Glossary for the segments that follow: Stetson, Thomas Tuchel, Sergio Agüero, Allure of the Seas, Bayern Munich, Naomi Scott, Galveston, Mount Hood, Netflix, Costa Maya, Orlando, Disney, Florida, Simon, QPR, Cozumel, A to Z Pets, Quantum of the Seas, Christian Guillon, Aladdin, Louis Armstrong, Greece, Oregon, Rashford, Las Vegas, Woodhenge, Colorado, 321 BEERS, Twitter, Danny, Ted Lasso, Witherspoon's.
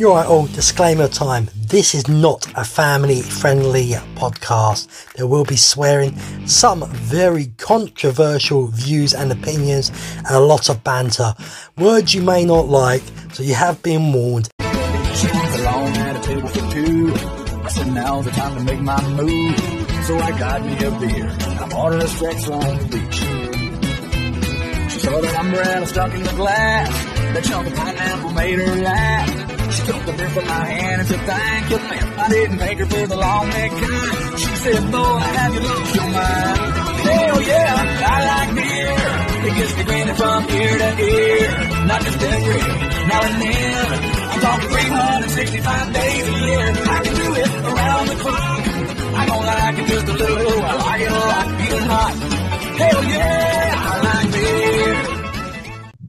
You're right, all disclaimer time. This is not a family-friendly podcast. There will be swearing, some very controversial views and opinions, and a lot of banter. Words you may not like, so you have been warned. She was alone, had a table for two. I said, now's the time to make my move. So I got me a beer, and I bought her a stretch along the beach. She saw that umbrella stuck in the glass. The chocolate pineapple made her laugh. She took the beer from my hand and said, thank you, man. I didn't thank her for the long neck kind. She said, boy, have you lost your mind? Hell yeah, I like beer. It gets me grinning from ear to ear. Not just every now and then. I'm talking 365 days a year. I can do it around the clock. I don't like it just a little. I like it a lot, feeling hot. Hell yeah, I like beer.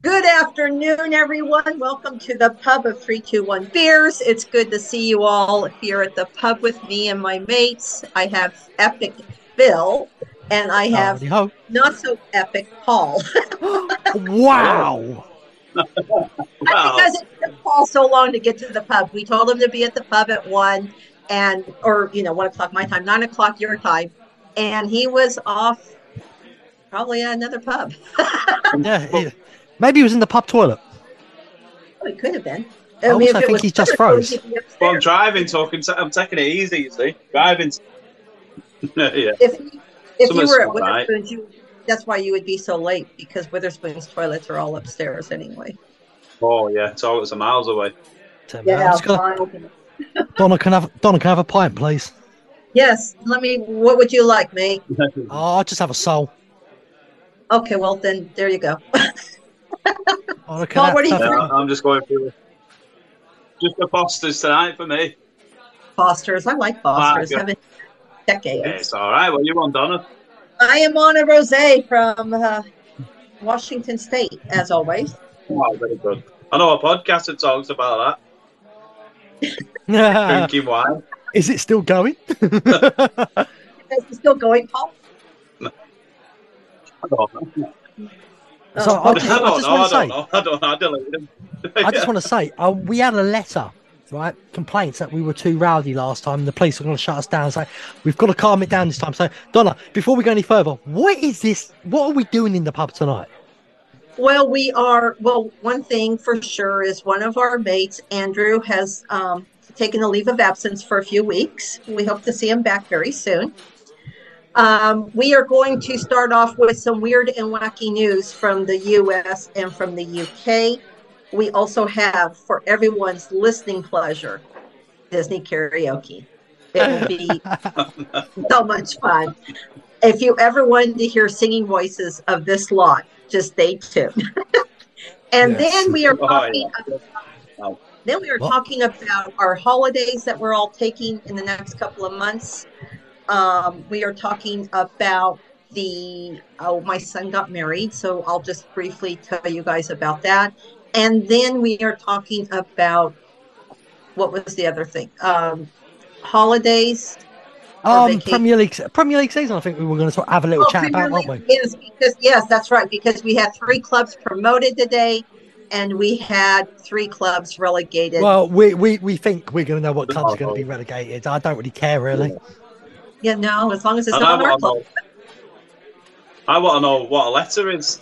Good afternoon, everyone. Welcome to the Pub of 321 Beers. It's good to see you all here at the pub with me and my mates. I have Epic Bill, and I have not-so-epic Paul. Wow. Wow. Because it took Paul so long to get to the pub. We told him to be at the pub at 1, and, or, you know, 1 o'clock my time, 9 o'clock your time, and he was off probably at another pub. Yeah. Maybe he was in the pub toilet. Oh, he could have been. I mean, think he just froze. Well, I'm driving, talking. I'm taking it easy, you see. Driving. Yeah. If you were at Witherspoon's, that's why you would be so late, because Witherspoon's toilets are all upstairs anyway. Oh, yeah. Toilets are miles away. Yeah, Donna, can I have a pint, please? Yes. Let me. What would you like, mate? Oh, I'll just have a soul. Okay, well, then, there you go. Oh, Paul, what are you doing? I'm just going through just the Foster's tonight for me. Foster's, I like Foster's. Haven't decades. Yeah, it's all right. Well, you're on, Donna. I am on a rosé from Washington State, as always. Oh, very good. I know a podcast that talks about that. Drinking wine. Is it still going? Is it still going, Paul? No. I don't know. So I just want to say, we had a letter, right? Complaints that we were too rowdy last time. And the police were going to shut us down. So we've got to calm it down this time. So Donna, before we go any further, what is this? What are we doing in the pub tonight? Well, one thing for sure is one of our mates, Andrew, has taken a leave of absence for a few weeks. We hope to see him back very soon. We are going to start off with some weird and wacky news from the U.S. and from the U.K. We also have, for everyone's listening pleasure, Disney karaoke. It will be so much fun. If you ever wanted to hear singing voices of this lot, just stay tuned. And yes. Then we are talking about our holidays that we're all taking in the next couple of months. We are talking about my son got married, so I'll just briefly tell you guys about that. And then we are talking about, what was the other thing? Holidays. Premier League season, I think we were going to have a little chat about, weren't we? Yes, that's right, because we had 3 clubs promoted today. And we had 3 clubs relegated. Well, we think we're going to know what clubs are going to be relegated. I don't really care, really. Yeah, no, as long as it's not our club. I want to know what a letter is.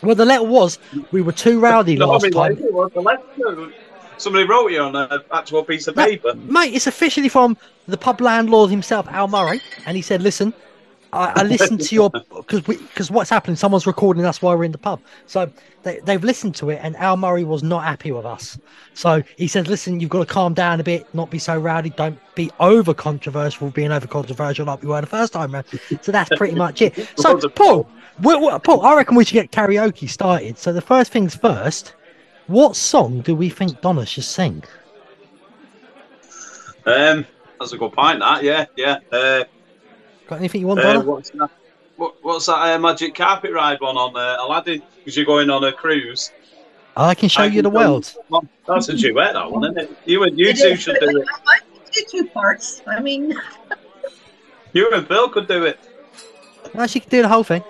Well, the letter was, we were too rowdy last time. Somebody wrote you on an actual piece of paper. Mate, it's officially from the pub landlord himself, Al Murray, and he said, listen, I listened to your... Because what's happening, someone's recording us while we're in the pub. So they've listened to it, and Al Murray was not happy with us. So he said, listen, you've got to calm down a bit, not be so rowdy, don't be over-controversial, like we were the first time around. So that's pretty much it. So, Paul, I reckon we should get karaoke started. So the first thing's first, what song do we think Donna should sing? That's a good point, that, yeah. Got anything you want, Donna? What's that magic carpet ride one on Aladdin? Because you're going on a cruise. I can show you the world. Well, that's a duet, that one, isn't it? You two should do it. I can do 2 parts. I mean... You and Bill could do it. No, she could do the whole thing.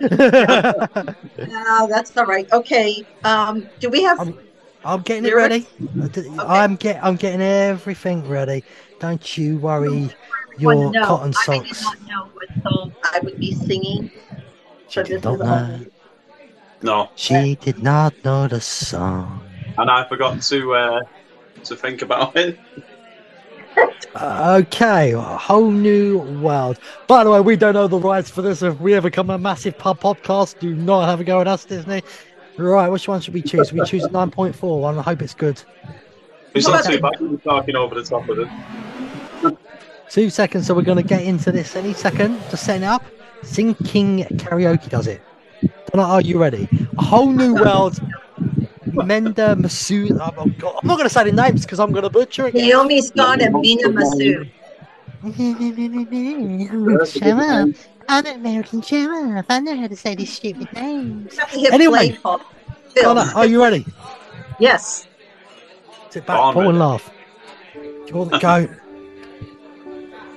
No, that's all right. Okay. Do we have... I'm getting it ready. I'm getting everything ready. Don't you worry. Your cotton socks. I did not know what song I would be singing. She did not know. No. She did not know the song. And I forgot to think about it. Okay, a whole new world. By the way, we don't know the rights for this. If we ever become a massive pub podcast, do not have a go at us, Disney. Right, which one should we choose? We choose 9.4 one. I hope it's good. It's not too bad. We're talking over the top of it. 2 seconds, so we're going to get into this any second. Just setting it up. Sing King Karaoke does it. Are you ready? A whole new world. Menda Masood. Oh, God. I'm not going to say the names because I'm going to butcher it. Naomi Scott and Mina Masood. I'm an American sheriff. I know how to say these stupid names. Anyway, Connor, are you ready? Yes. Sit back, Paul, and laugh. Do you want to go?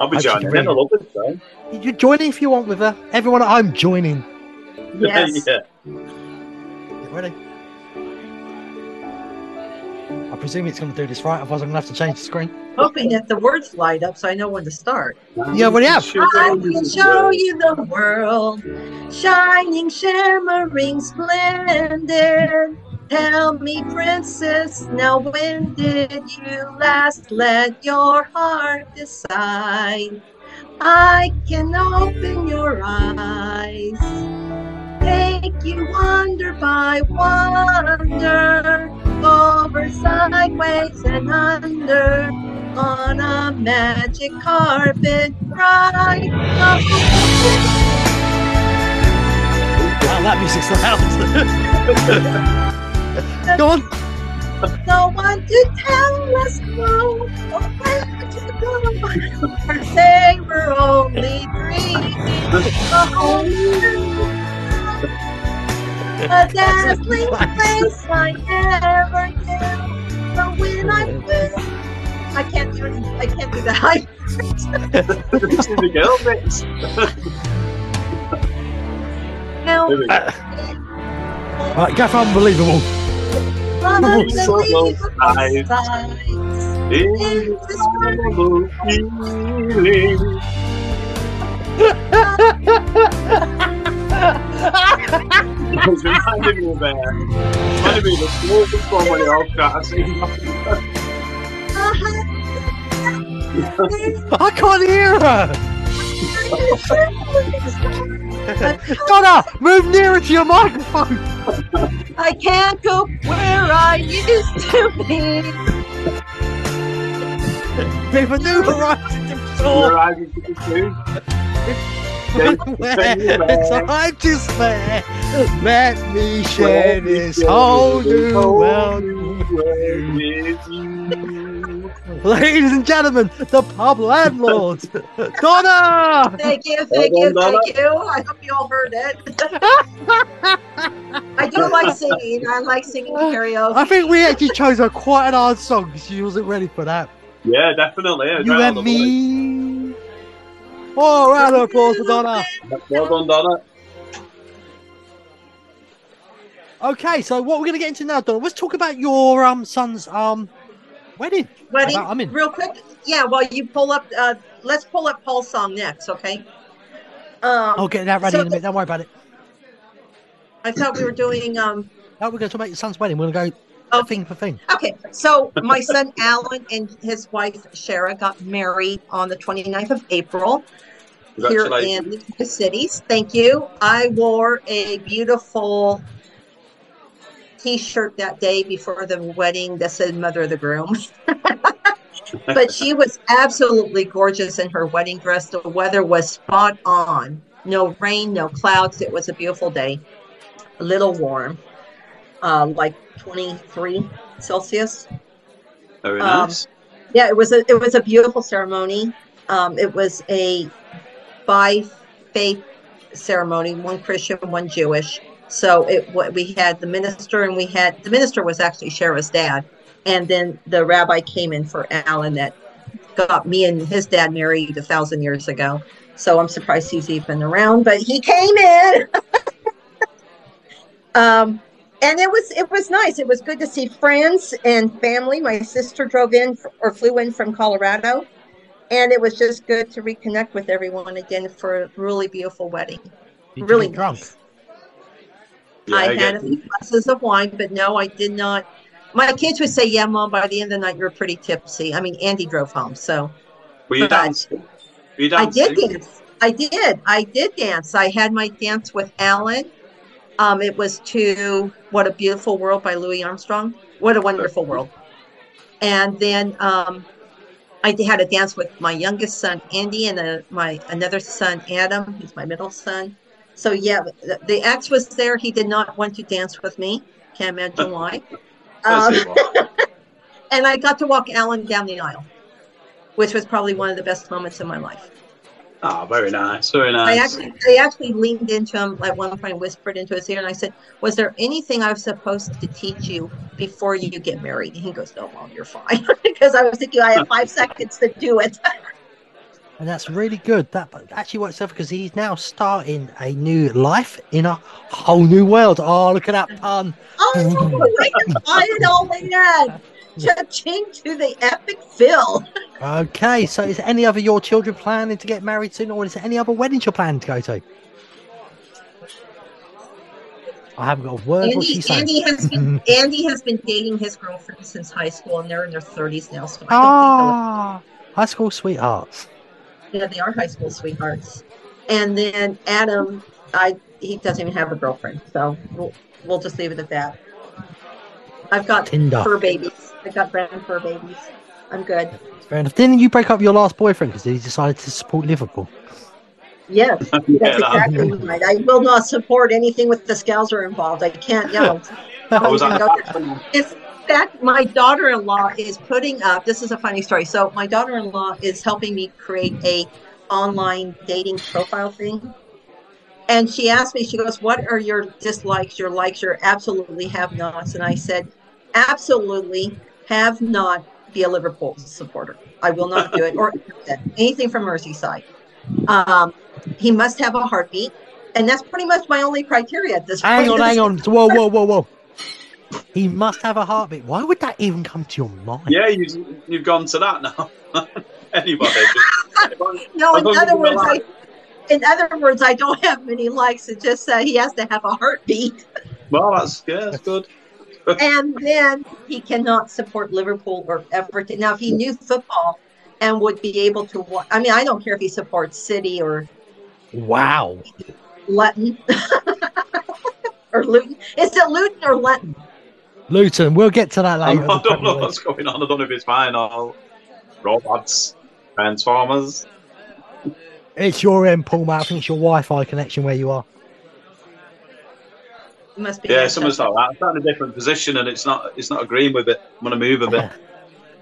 I'll be joining. I love it, though. You join if you want with her. Everyone at home, join in. Yes. Yeah. Get ready. I presume it's going to do this right, otherwise I'm going to have to change the screen. Hoping that the words light up so I know when to start. Yeah, what do you have? I will show you the world, shining, shimmering, splendid. Tell me, princess, now when did you last let your heart decide? I can open your eyes, take you wonder by wonder, over, sideways, and under, on a magic carpet ride. Wow, that music's loud. Go on. No one to tell us no, or where to go. They were only dreaming. A dazzling place I never knew. But when I win, I can't do anything. I can't do that. Right, go for unbelievable. I can't hear her. Donna, move nearer to your microphone. I can't go where I used to be. We've a new horizon to soar. It's time to spare. Let me share this whole new world with you. Ladies and gentlemen, the pub landlord, Donna! Thank you. I hope you all heard it. I do like singing. I like singing karaoke. I think we actually chose a quite an hard song because she wasn't ready for that. Yeah, definitely. You and me. Oh, round of applause for Donna. Well done, Donna. Okay, so what we're going to get into now, Donna, let's talk about your son's wedding. I'm in. Real quick. Yeah, while you pull up, let's pull up Paul's song next, okay? I'll get that ready in a minute. Don't worry about it. I thought we were doing... No, we're going to talk about your son's wedding. We're going to go thing for thing. Okay, so my son Alan and his wife Shara got married on the 29th of April here in the cities. Thank you. I wore a beautiful T-shirt that day before the wedding that said "Mother of the Groom," but she was absolutely gorgeous in her wedding dress. The weather was spot on, no rain, no clouds. It was a beautiful day, a little warm, like 23 Celsius. Very nice. Yeah, it was a beautiful ceremony. It was a by faith ceremony, one Christian, one Jewish. So we had the minister, and the minister was actually Shara's dad, and then the rabbi came in for Alan that got me and his dad married 1,000 years ago. So I'm surprised he's even around, but he came in. And it was nice. It was good to see friends and family. My sister flew in from Colorado, and it was just good to reconnect with everyone again for a really beautiful wedding. Did really you get drunk? Yeah, I had a few glasses of wine, but no, I did not. My kids would say, "Yeah, Mom, by the end of the night, you're pretty tipsy." I mean, Andy drove home, so. Were you dancing? I did dance. I did dance. I had my dance with Alan. It was to What a Beautiful World by Louis Armstrong. What a Wonderful World. And then I had a dance with my youngest son, Andy, and my another son, Adam. He's my middle son. So, yeah, the ex was there. He did not want to dance with me. Can't imagine why. And I got to walk Alan down the aisle, which was probably one of the best moments in my life. Oh, very nice, very nice. I actually leaned into him at one point, whispered into his ear, and I said, "Was there anything I was supposed to teach you before you get married?" And he goes, "No, Mom, you're fine," because I was thinking I had 5 seconds to do it. And that's really good. That actually works out because he's now starting a new life in a whole new world. Oh, look at that pun! Oh, way to buy it all again. Cha-ching to the epic fill. Okay, so is there any other your children planning to get married soon, or is there any other weddings you're planning to go to? I haven't got a word. Andy, what's she saying? Andy has been dating his girlfriend since high school, and they're in their 30s now. So high school sweethearts. Yeah, they are high school sweethearts. And then Adam, he doesn't even have a girlfriend, so we'll just leave it at that. I've got Tinder. Fur babies. I've got brown fur babies. I'm good. Fair enough. Didn't you break up your last boyfriend because he decided to support Liverpool? Yes, that's exactly right. I will not support anything with the Scouser involved. I can't yell. In fact, my daughter-in-law is putting up, this is a funny story. So my daughter-in-law is helping me create a online dating profile thing. And she asked me, she goes, "What are your dislikes, your likes, your absolutely have-nots?" And I said, "Absolutely have not be a Liverpool supporter. I will not do it, or anything from Merseyside. He must have a heartbeat." And that's pretty much my only criteria at this point. Hang on. Whoa. He must have a heartbeat. Why would that even come to your mind? Yeah, you've gone to that now. Anybody. No, in other words, I don't have many likes. It just he has to have a heartbeat. Well, that's good. And then he cannot support Liverpool or Everton. Now, if he knew football and would be able to watch, I mean, I don't care if he supports City or Luton or Luton. Is it Luton or Luton? Luton. We'll get to that later. I don't know what's going on. I don't know if it's mine or robots, transformers. It's your end, Paul, mate. I think it's your Wi-Fi connection where you are. It must be. Yeah, someone's like that. I'm in a different position, and it's not agreeing with it. I'm going to move a bit.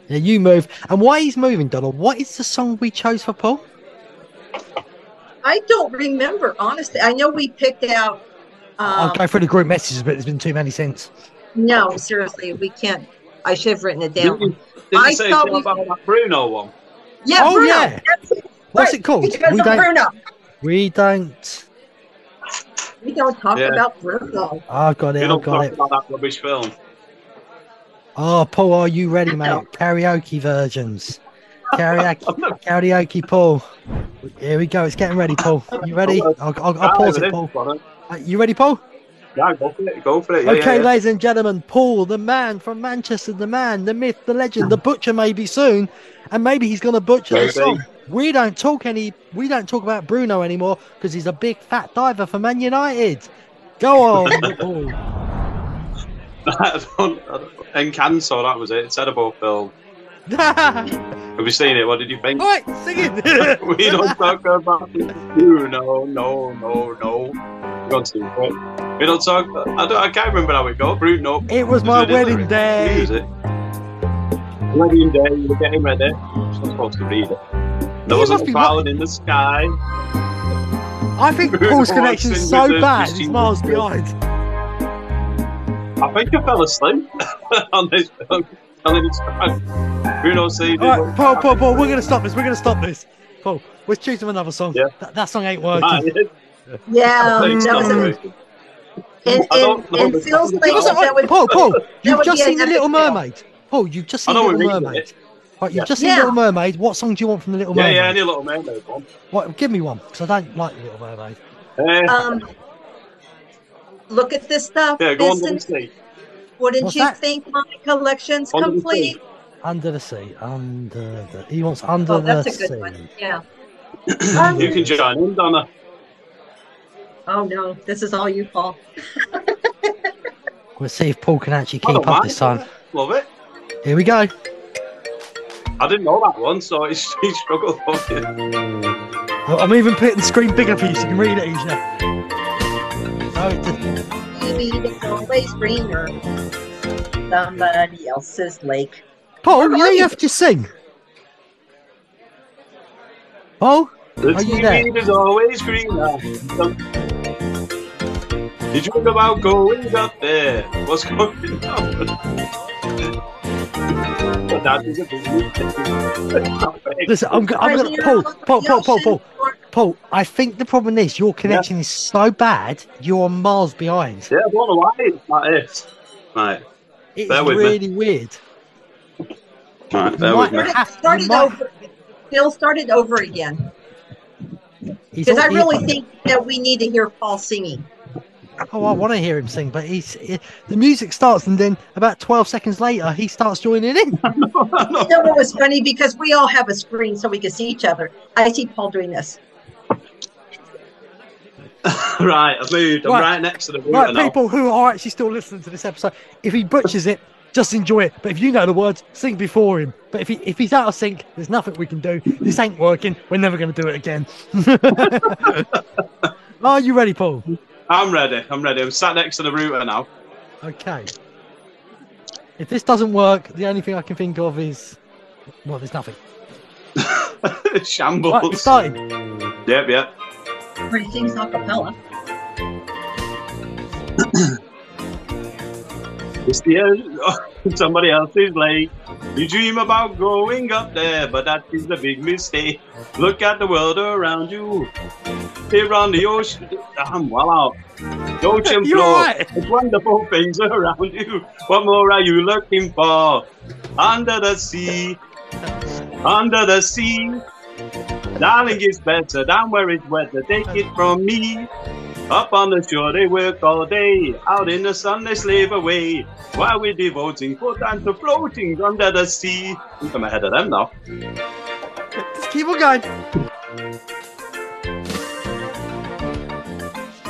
Yeah, you move. And why he's moving, Donald, what is the song we chose for Paul? I don't remember, honestly. I know we picked out... I'll go through the group messages, but there's been too many since. No, seriously, we can't. I should have written it down. Did you say something about that Bruno one? Yeah, oh, Bruno. Yeah. What's it called? We don't talk about Bruno. I got it. About that rubbish film. Oh, Paul, are you ready, mate? Karaoke versions. Karaoke, Paul. Here we go. It's getting ready, Paul. You ready? I'll pause it, Paul. You ready, Paul? Yeah, go for it. Yeah, okay, ladies and gentlemen, Paul, the man from Manchester, the man, the myth, the legend, the butcher maybe soon, and maybe he's going to butcher the song. We don't talk about Bruno anymore because he's a big fat diver for Man United. Go on. Encanto, that was it. It's edible film. Have you seen it? What did you think? All right, sing it. We don't talk about Bruno. No. Go on, sing it. We don't talk. I can't remember how it goes. Bruno. It was my wedding day. Music. Wedding day. We're getting ready. I'm just not supposed to read it. There was a cloud in the sky. I think Paul's connection's so bad. He's miles behind. I think I fell asleep on this. Bruno said. All right, Paul. We're gonna stop this. Paul, we're choosing another song. Yeah. That song ain't working. Yeah. No. It feels like that would... Paul, you've just seen The Little Mermaid. Paul, you've just seen The Little Mermaid. Right, you've just seen Little Mermaid. What song do you want from The Little Mermaid? Yeah, I need a Little Mermaid one. What, give me one, because I don't like The Little Mermaid. Look at this stuff. Yeah, go on, see. Wouldn't What's you that? Think my collection's under complete? Under the sea. He wants Under the Sea. That's a good one, yeah. You can join in, Donna. Oh, no. This is all you, Paul. We'll see if Paul can actually keep up this time. Love it. Here we go. I didn't know that one, so he struggled for you. I'm even putting the screen bigger for you so you can read it easier. Oh, it didn't. Always greener. Somebody else's lake. Paul, why do you have to sing? Paul? The TV is always greener. You dream about going up there. What's going on? Listen, I'm going to... Paul, I think the problem is your connection is so bad, you're miles behind. Yeah, I don't know why that is. Right. It's really weird. Right, there we go. Phil started over again. Because I really think that we need to hear Paul singing. Oh, I want to hear him sing, but the music starts, and then about 12 seconds later, he starts joining in. You know what was funny? Because we all have a screen so we can see each other. I see Paul doing this. Right, I've moved. I'm right next to the right now. People who are actually still listening to this episode, if he butchers it, just enjoy it. But if you know the words, sing before him. But if he's out of sync, there's nothing we can do. This ain't working. We're never going to do it again. Are you ready, Paul? I'm ready. I'm sat next to the router now. Okay. If this doesn't work, the only thing I can think of is... Well, there's nothing. Shambles. Right, we're starting. Yep. He sings a cappella. It's the end. Somebody else's lake. You dream about going up there, but that is the big mistake. Look at the world around you. Here on the ocean. Damn, wow. The ocean floor. Right. There's wonderful things around you. What more are you looking for? Under the sea. Under the sea. Darling, it's better down where it's wetter. Take it from me. Up on the shore they work all day, out in the sun they slave away, while we're devoting full time to floating under the sea. Look, I'm ahead of them now. Just keep on going.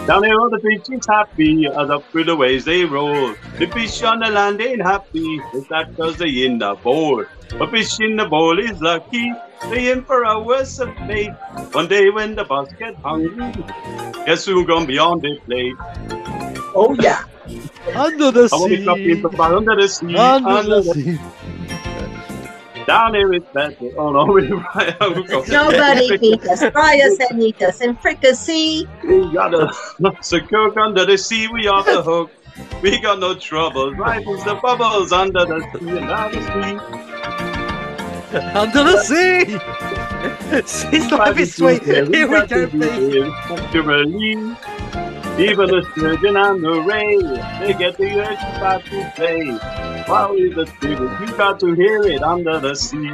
Down here all the fish is happy, as up through the waves they roll. The fish on the land ain't happy, it's that cause they in the bowl. A fish in the bowl is lucky, they in for a worse of fate. One day when the boss get hungry, they're soon gone beyond their plate. Oh yeah. Under the sea. Under the sea. Under the sea. Down here it's better. Oh no, we're right. Nobody beat us. Fry us and eat us and fricassee. We got lots of coke under the sea, we off the hook. We got no trouble. Rifles the bubbles under the sea and down the sea. Under the sea! She's life is sweet. Here we go, please. Even the surgeon and the ray, they get the urge about to play. While we're the students, you got to hear it under the sea.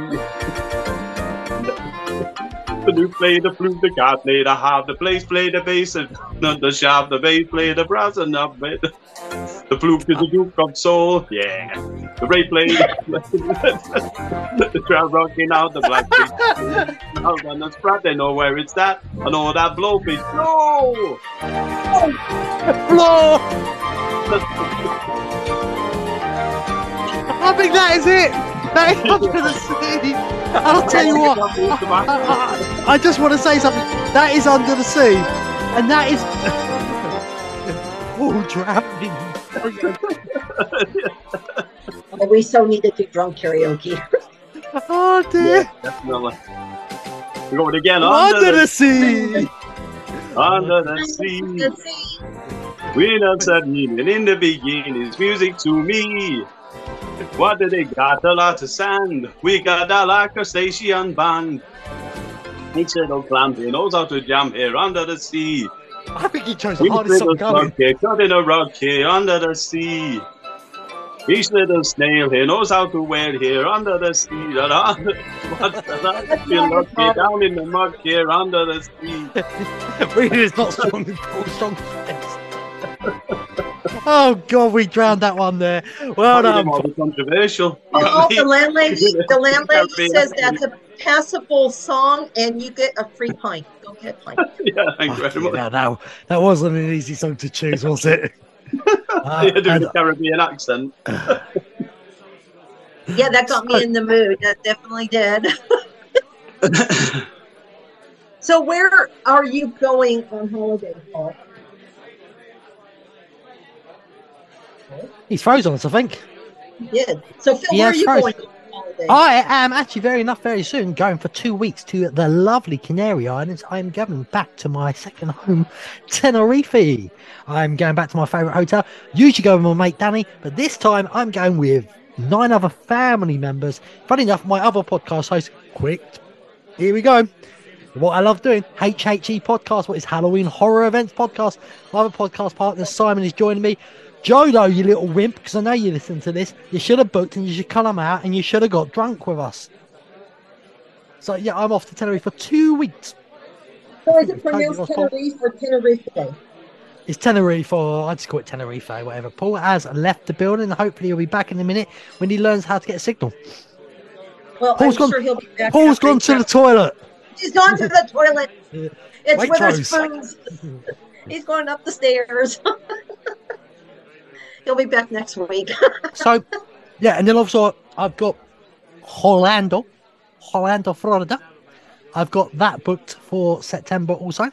The new play, the flute, the card play, the harp, the place play, the bass, and the sharp, the bass play, the brass, and the fluke is a duke of soul, yeah. The ray play, the crowd rocking out, the black beat. Out on the sprat, they know where it's at, and all that blowfish. Blow! Blow! I think that is it! Under the sea. I'll tell you what, I just want to say something. That is Under the Sea, and that is all drowning. We so needed to drunk karaoke. Oh dear! Yeah, definitely. We're going again. Under the sea. Under the sea. Under the sea. We don't have meaning in the beginning. It's music to me. What do they got? A lot of sand. We got a like a station band. Each little clam, he knows how to jam here under the sea. I think he chose the hardest song coming. Cut in a rock here, under the sea. He's little snail here, knows how to wear here, under the sea. Down in the mud here, under the sea. Reading is not strong, strong. Oh God, we drowned that one there. Well done. Controversial. Oh, the landlady says that's a passable song, and you get a free pint. Go get a pint. Yeah, incredible. Oh, yeah, that wasn't an easy song to choose, was it? Yeah, doing a Caribbean accent. Yeah, that got me in the mood. That definitely did. So, where are you going on holiday, Paul? He's frozen us, I think. Yeah. So, Phil, where are you going on holiday? I am actually, very soon, going for 2 weeks to the lovely Canary Islands. I'm going back to my second home, Tenerife. I'm going back to my favourite hotel. Usually go with my mate Danny, but this time I'm going with 9 other family members. Funny enough, my other podcast host, Quick. Here we go. What I love doing, HHE podcast, what is Halloween Horror Events Podcast. My other podcast partner, Simon, is joining me. Joe, though, you little wimp, because I know you listen to this, you should have booked and you should come out and you should have got drunk with us. So, yeah, I'm off to Tenerife for 2 weeks. So is it pronounced Tenerife or Tenerife? It's Tenerife, or I just call it Tenerife, whatever. Paul has left the building. Hopefully he'll be back in a minute when he learns how to get a signal. Well, Paul's gone, sure he'll be back. Paul's gone to the toilet. He's gone to the toilet. It's Witherspoon's. He's going up the stairs. He'll be back next week. So, yeah, and then also I've got Orlando, Florida. I've got that booked for September also.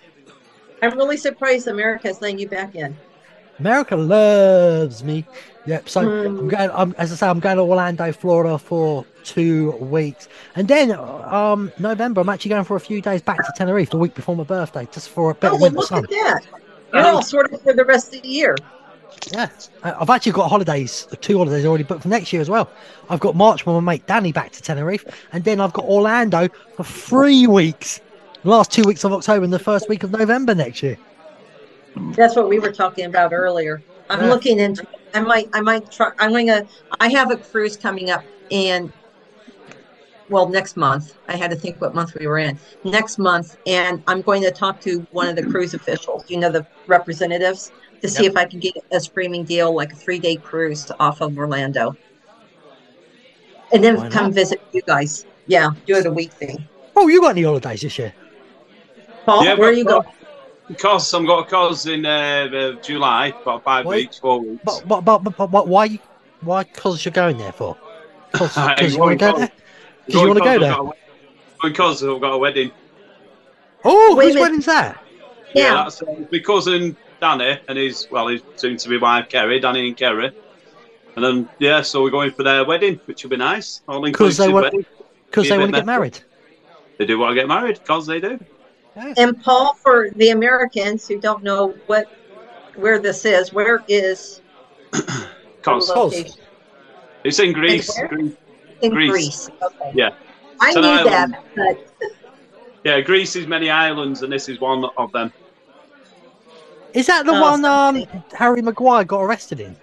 I'm really surprised America's letting you back in. America loves me. Yep. So I'm going to Orlando, Florida for 2 weeks, and then November I'm actually going for a few days back to Tenerife the week before my birthday, just for a bit of winter sun. Look at that. You're all sorted for the rest of the year. Yeah, I've actually got holidays, 2 holidays already booked for next year as well. I've got March when my mate Danny back to Tenerife, and then I've got Orlando for 3 weeks, the last 2 weeks of October and the first week of November next year. That's what we were talking about earlier. I'm looking into. I might try. I have a cruise coming up, and well, next month. I had to think what month we were in next month, and I'm going to talk to one of the cruise officials. You know, the representatives. To see if I can get a streaming deal, like a 3-day cruise off of Orlando. And then come visit you guys. Yeah, do it a week thing. Oh, you got any holidays this year? Paul, yeah, where are you going? Because I've got a course in July, about 4 weeks. But why cause you're going there for? Because you want to go there? Because you want to go there? Because I've got a wedding. Oh, whose wedding's that? Yeah, that's my cousin Danny and his soon-to-be wife Kerry, Danny and Kerry, and then so we're going for their wedding, which will be nice, all-inclusive wedding. Because they want to get married. They do want to get married, because they do. Yes. And Paul, for the Americans who don't know where this is, where is? It's in Greece. In Greece. Okay. Yeah. I knew that. But... yeah, Greece is many islands, and this is one of them. Is that the one Harry Maguire got arrested in?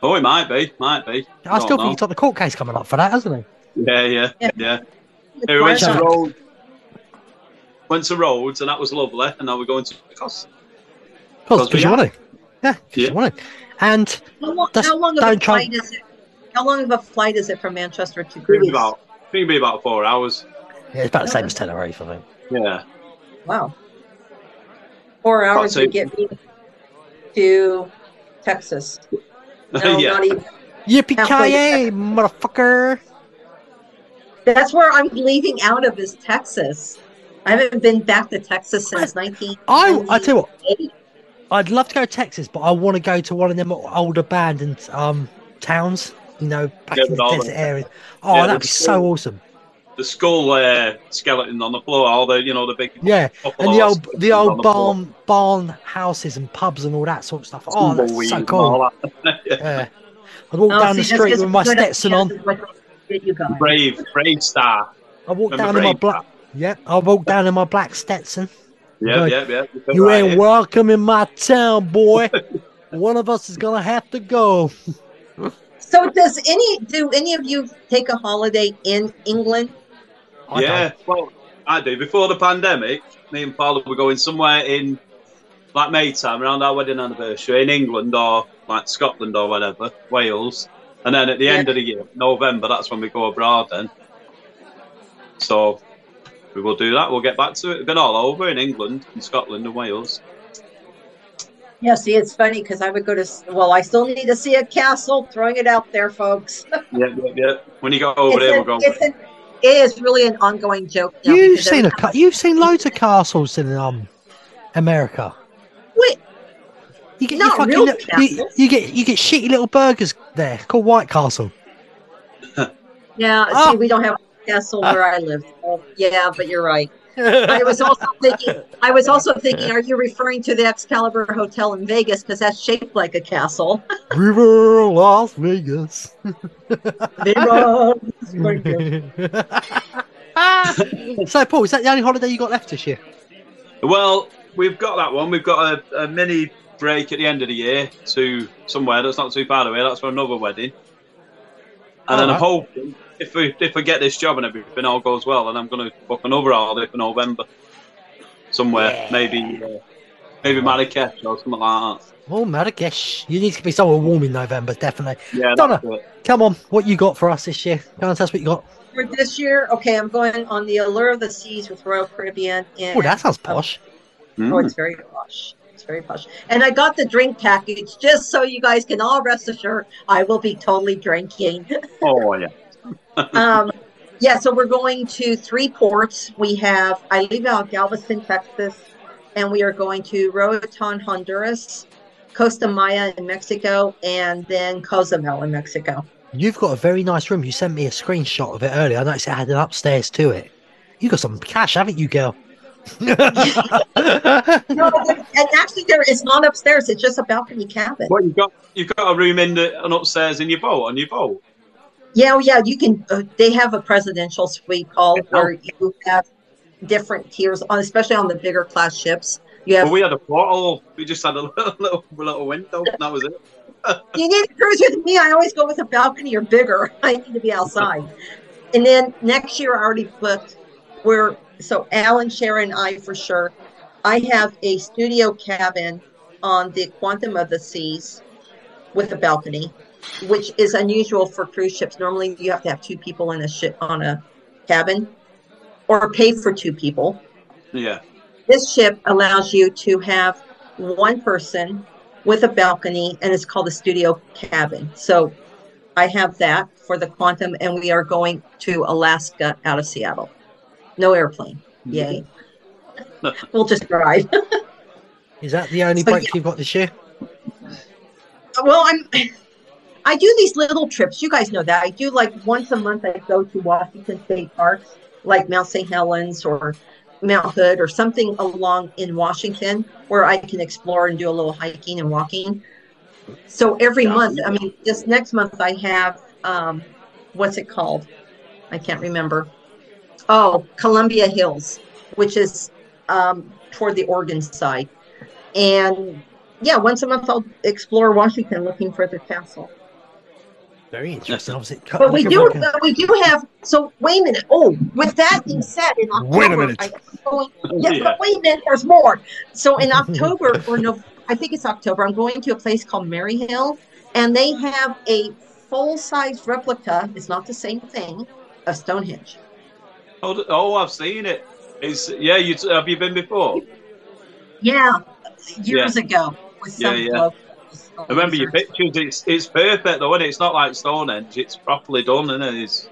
Oh, it might be. I still think he's got the court case coming up for that, hasn't he? Yeah. He went to Rhodes, and that was lovely, and now we're going to Kos. Because you want to. Yeah, because you want to. And how long of a flight is it from Manchester to Greece? I think it'd be about 4 hours. Yeah, it's about the same as Tenerife, I think. Yeah. Wow. 4 hours to get me to Texas. No, not even. Yippee-ki-yay, motherfucker. That's where I'm leaving out of is Texas. I haven't been back to Texas since 1998. I tell you what, I'd love to go to Texas, but I want to go to one of them old abandoned towns, you know, back in the desert area. Oh, yeah, that'd be so awesome. The skull skeleton on the floor, all the the big and the old barn houses and pubs and all that sort of stuff. Oh, that's so cool! Yeah. I'd walk down the street with my Stetson on. Brave star. I walk down in my black Stetson. Yeah. You ain't welcome in my town, boy. One of us is gonna have to go. So, do any of you take a holiday in England? I do. Before the pandemic, me and Paula were going somewhere in like May time around our wedding anniversary in England or like Scotland or whatever, Wales. And then at the end of the year, November, that's when we go abroad then. So we will do that. We'll get back to it. We've been all over in England and Scotland and Wales. Yeah, see, it's funny because I would go to, well, I still need to see a castle, throwing it out there, folks. Yeah. When you go over there, we'll go over. It is really an ongoing joke. Now you've seen loads of castles in America. Wait, you get shitty little burgers there called White Castle. See, we don't have a castle where I live. So, yeah, but you're right. I was also thinking, are you referring to the Excalibur Hotel in Vegas? Because that's shaped like a castle. River Las Vegas. So, Paul, is that the only holiday you got left this year? Well, we've got that one. We've got a mini break at the end of the year to somewhere that's not too far away. That's for another wedding. And then I'm hoping, if I get this job and everything all goes well, then I'm going to book another holiday for November somewhere, maybe Marrakesh or something like that. Oh, Marrakesh. You need to be somewhere warm in November, definitely. Yeah, Donna, come on, what you got for us this year? Come on, tell us what you got. For this year, okay, I'm going on the Allure of the Seas with Royal Caribbean. Oh, that sounds posh. Oh, it's very posh. And I got the drink package just so you guys can all rest assured I will be totally drinking. Oh, yeah. So we're going to 3 ports. I leave out Galveston, Texas, and we are going to Roatan, Honduras, Costa Maya in Mexico, and then Cozumel in Mexico. You've got a very nice room. You sent me a screenshot of it earlier. I noticed it had an upstairs to it. You got some cash, haven't you, girl? No, and actually, it's not upstairs. It's just a balcony cabin. Well, you've got a room an upstairs on your boat. Yeah. You can. They have a presidential suite where you have different tiers, especially on the bigger class ships. We had a portal. We just had a little window. And that was it. You need to cruise with me. I always go with a balcony or bigger. I need to be outside. And then next year, I already booked. So Alan, Sharon, and I for sure. I have a studio cabin on the Quantum of the Seas with a balcony, which is unusual for cruise ships. Normally, you have to have 2 people in a ship on a cabin, or pay for 2 people. Yeah. This ship allows you to have 1 person with a balcony, and it's called a studio cabin. So I have that for the Quantum, and we are going to Alaska out of Seattle. No airplane. Yay. We'll just drive. Is that the only break you've got this year? Well, I do these little trips. You guys know that. I do like once a month I go to Washington State parks, like Mount St. Helens or Mount Hood or something along in Washington where I can explore and do a little hiking and walking. So every month, I mean, this next month I have, what's it called? I can't remember. Oh, Columbia Hills, which is toward the Oregon side. And once a month I'll explore Washington looking for the castle. Very interesting. But we do have, wait a minute. Oh, with that being said, in October. Wait a minute. But wait a minute, there's more. So in October, I think it's October, I'm going to a place called Maryhill, and they have a full-size replica, it's not the same thing, of Stonehenge. Oh, I've seen it. Have you been before? Yeah, years ago. With some bloke. I remember your pictures. It's perfect though, and it's not like Stonehenge. It's properly done, and it's.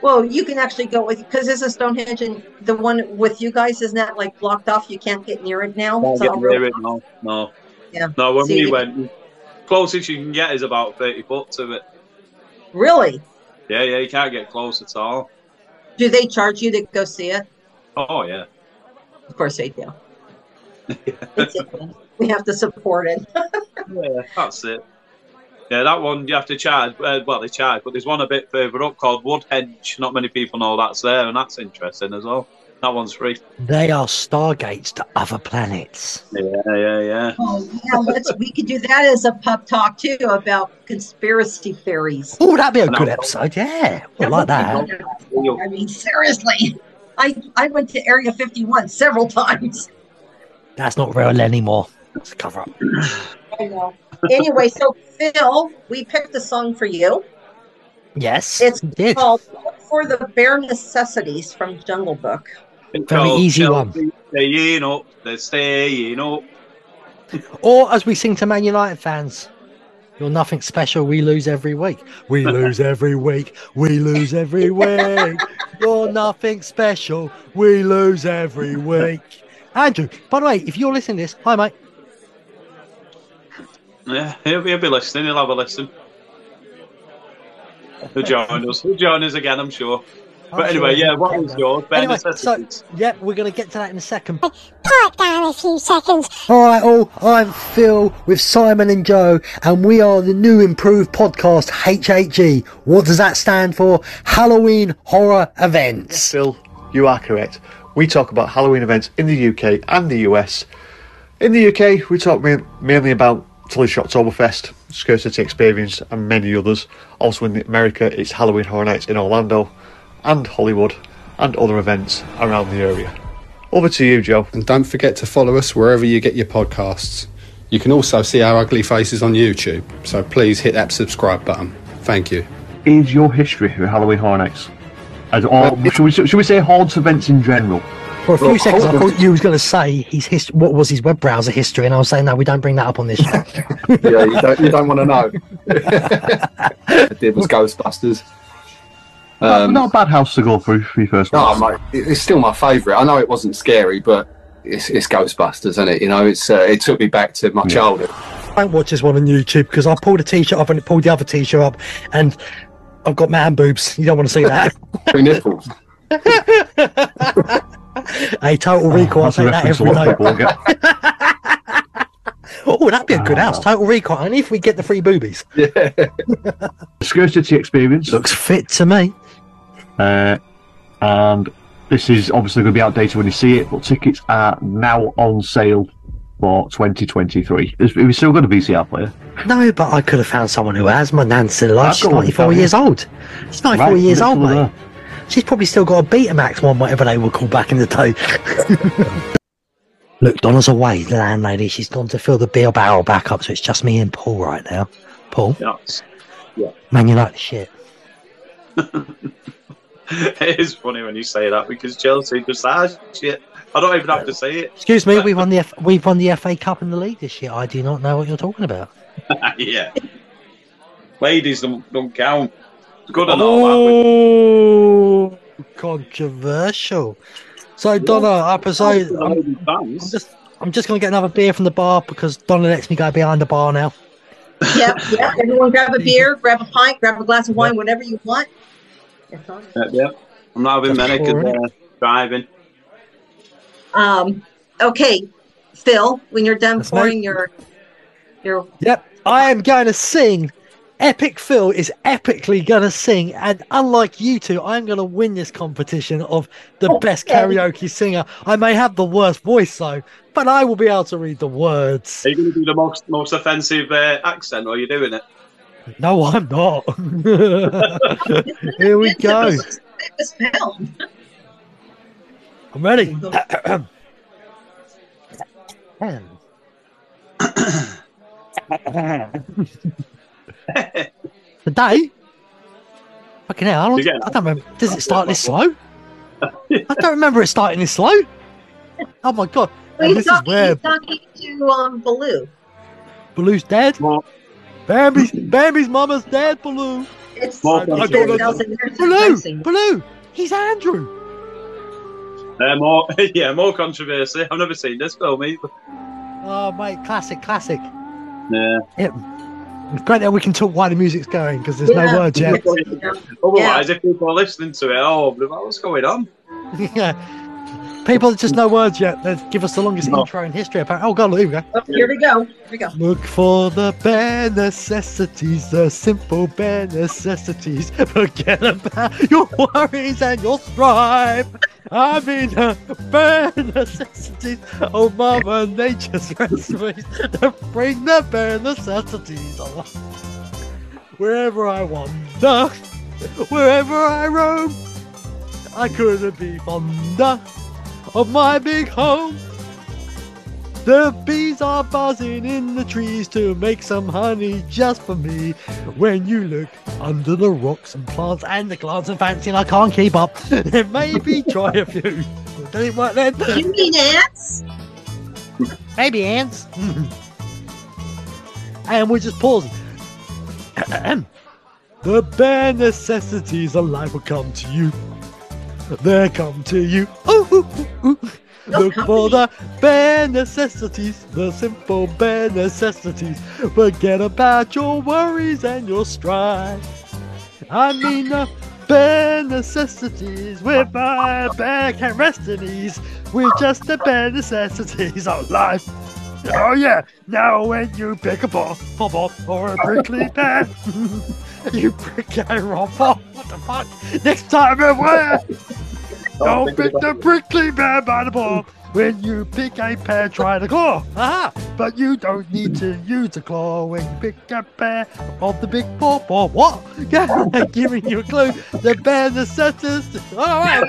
Well, you can actually go with because there's a Stonehenge, and the one with you guys isn't that like blocked off? You can't get near it now. Can't get near it. No. Yeah. No, when we went, closest you can get is about 30 foot to it. Really? Yeah. You can't get close at all. Do they charge you to go see it? Oh, yeah. Of course they do. We have to support it. That's it. Yeah, that one you have to charge. They charge, but there's one a bit further up called Woodhenge. Not many people know that's there, and that's interesting as well. That one's free. They are stargates to other planets. Yeah. Oh, yeah, we could do that as a pub talk, too, about conspiracy theories. Oh, that'd be a good episode, yeah. I like that. I mean, seriously. I went to Area 51 several times. That's not real anymore. It's a cover-up. I know. Anyway, so, Phil, we picked a song for you. Yes. It's called For the Bare Necessities from Jungle Book. Very easy one. They're staying up. Or as we sing to Man United fans, you're nothing special, we lose every week. We lose every week. We lose every week. You're nothing special, we lose every week. Andrew, by the way, if you're listening to this, hi, mate. Yeah, he'll be listening. He'll have a listen. He'll join us again, I'm sure. What was yours? We're going to get to that in a second. Pipe down a few seconds. All right, I'm Phil with Simon and Joe, and we are the new improved podcast, HHE. What does that stand for? Halloween Horror Events. Yes, Phil, you are correct. We talk about Halloween events in the UK and the US. In the UK, we talk mainly about Tully's Oktoberfest, Scarcity Experience, and many others. Also in America, it's Halloween Horror Nights in Orlando and Hollywood and other events around the area. Over to you, Joe. And don't forget to follow us wherever you get your podcasts. You can also see our ugly faces on YouTube, so please hit that subscribe button. Thank you. Is your history with Halloween Horror Nights? Should we say haunts events in general? For a few seconds, I thought you was going to say what was his web browser history, and I was saying, no, we don't bring that up on this show. Yeah, you don't want to know. I did was Ghostbusters. Not a bad house to go through for your first one. No, mate, it's still my favourite. I know it wasn't scary, but it's Ghostbusters, isn't it? You know, it took me back to my childhood. Don't watch this one on YouTube, because I pulled a T-shirt up and it pulled the other T-shirt up, and I've got man boobs. You don't want to see that. Three nipples. A Total Recall, I say that every night. Oh, that'd be a good house, Total Recall, only if we get the free boobies. Yeah. Scarcity Experience. Looks fit to me. And this is obviously going to be outdated when you see it, but tickets are now on sale for 2023. Is we still got a VCR player? No, but I could have found someone who has. My nan's still alive. She's 94 years old. She's 94 years old, mate. She's probably still got a Betamax one, whatever they were called back in the day. Look, Donna's away, the landlady. She's gone to fill the beer barrel back up, so it's just me and Paul right now. Paul? Yeah. Man, you like the shit. It is funny when you say that, because Chelsea just has shit. I don't even have to say it. Excuse me, we've won the FA Cup and the league this year. I do not know what you're talking about. Yeah. Ladies don't count. Good and all that. Controversial. So, Donna, episode. I'm just going to get another beer from the bar because Donna lets me go behind the bar now. Yeah. Everyone grab a beer, grab a pint, grab a glass of wine, whatever you want. Yeah. I'm not having many because I'm driving. Okay, Phil, when you're done pouring your. Yep, I am going to sing. Epic Phil is epically going to sing, and unlike you two, I'm going to win this competition of the best karaoke singer. I may have the worst voice, though, but I will be able to read the words. Are you going to do the most offensive accent, or are you doing it? No, I'm not. Here we go. I'm ready. Today? Fucking hell, I don't remember. Does it start this slow? I don't remember it starting this slow. Oh my god. Well, he's talking to Baloo. Baloo's dead? What? Bambi's mama's dead, Baloo. It's Baloo! He's Andrew! More controversy. I've never seen this film either. Oh mate, classic. Yeah. It's great that we can talk while the music's going because there's no words yet. Otherwise, if people are listening to it, what's going on? Yeah, people just no words yet. They give us the longest intro in history. Apparently. Oh god, look, here we go. Oh, here we go. Look for the bare necessities, the simple bare necessities. Forget about your worries and your strife. I mean, bare necessities. Oh, Mama Nature's recipes to bring the bare necessities on. Wherever I wander, wherever I roam, I couldn't be fonder of my big home. The bees are buzzing in the trees to make some honey just for me. When you look under the rocks and plants and the plants and fancy, and I can't keep up. Then maybe try a few. Does it work then? You mean ants? Maybe ants. And we're just pausing. The bare necessities of life will come to you. They'll come to you. Ooh, ooh, ooh. Look for the bare necessities, the simple bare necessities. Forget about your worries and your strife. I mean the bare necessities, we're by bare necessities. We're just the bare necessities of life. Oh yeah, now when you pick a pop or a prickly pear, you prick a romp off. What the fuck? Next time beware! Don't pick the prickly pear by the paw. When you pick a pear, try to claw. Aha! But you don't need to use a claw when you pick a pear of the big paw. What? Giving you a clue. The bear necessities. Alright,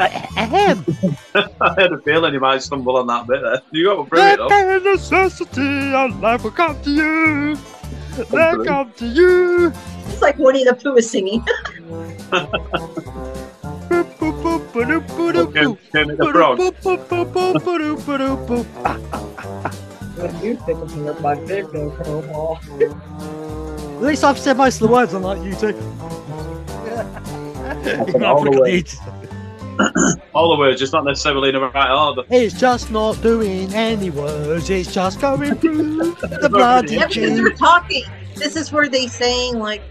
I had a feeling you might stumble on that bit there. You got to bring it up. The bear necessity of life will come to you. They'll come to you. It's like Winnie the Pooh is singing. At least I've said most of the words, unlike you two. All the words, just not necessarily in the right order. It's just not doing any words. It's just going through the bloody tune. They're talking. This is where they saying like,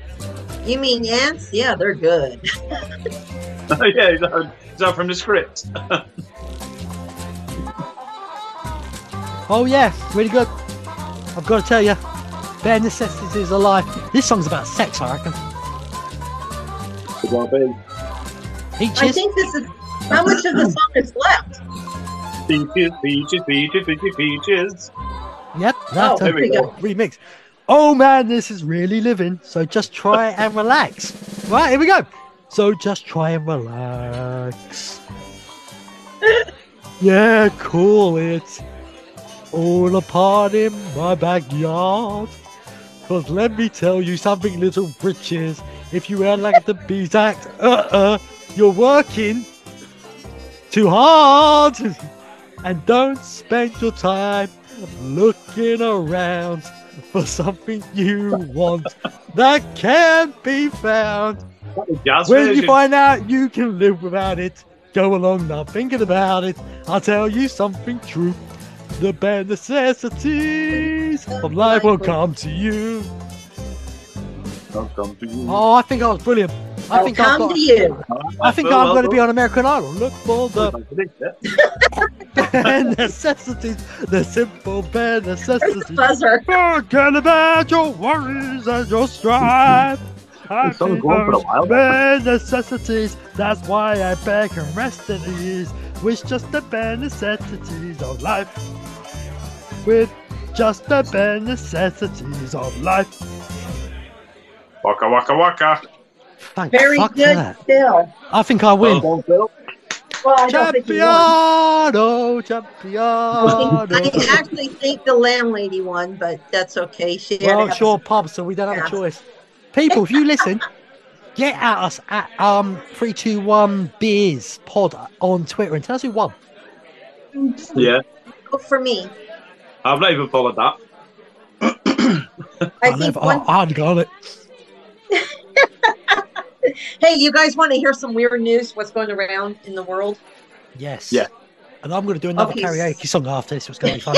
you mean ants? Yeah, they're good. Oh yeah, is that from the script? Oh yeah, really good. I've got to tell you, bare necessities of life. This song's about sex, I reckon. Could well be. Peaches. I think this is how much of the song is left. Peaches, peaches, peaches, peaches, peaches. Yep, that's a remix. Oh man, this is really living. So just try and relax. Right, here we go. So just try and relax. Yeah, cool it all apart in my backyard. Cause let me tell you something, little witches. If you act like the bees act, you're working too hard. And don't spend your time looking around for something you want that can't be found. When you find out you can live without it, go along now thinking about it. I'll tell you something true. The bare necessities of life will come to you. Oh, I think I was brilliant. I think I'm going to be on American Idol. Look for the bare necessities, the simple bare necessities. Forget about your worries and your strife. I mean those bare necessities. That's why I beg and rest in ease. With just the bare necessities of life. With just the bare necessities of life. Waka waka waka. Thank very good, Phil. I think I win. Well, I Champion! I actually think the landlady won, but that's okay. She had sure pub, so we don't have a choice. People, if you listen, get at us at 321BeersPod on Twitter and tell us who won. Yeah. Good for me. I've not even followed that. I'd got it. Hey, you guys want to hear some weird news? What's going around in the world? Yes. Yeah. And I'm going to do another karaoke song after this. It's going to be fun.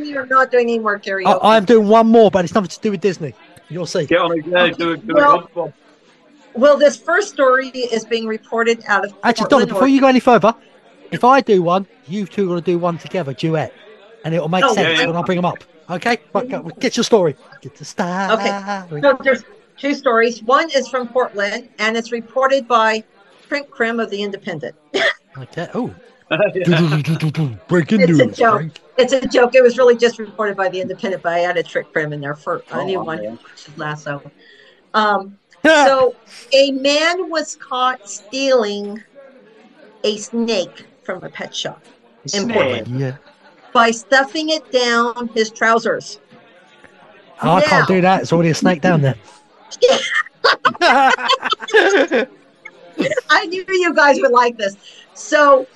We are not doing any more karaoke. I'm doing one more, but it's nothing to do with Disney. You'll see. Get on it. Yeah, do it. Well, this first story is being reported out of. Actually, Donna, before you go any further, if I do one, you two are going to do one together, duet, and it will make sense when I bring them up. Okay, get your story. Get the star. Okay. So there's two stories. One is from Portland, and it's reported by print creme of the Independent. Like that? Oh. Breaking news. It's a joke. Frank. It's a joke. It was really just reported by the Independent, but I had a trick creme in there for anyone who watches Lasso. So a man was caught stealing a snake from a pet shop in Portland by stuffing it down his trousers. Oh, now, I can't do that. It's already a snake down there. I knew you guys would like this. So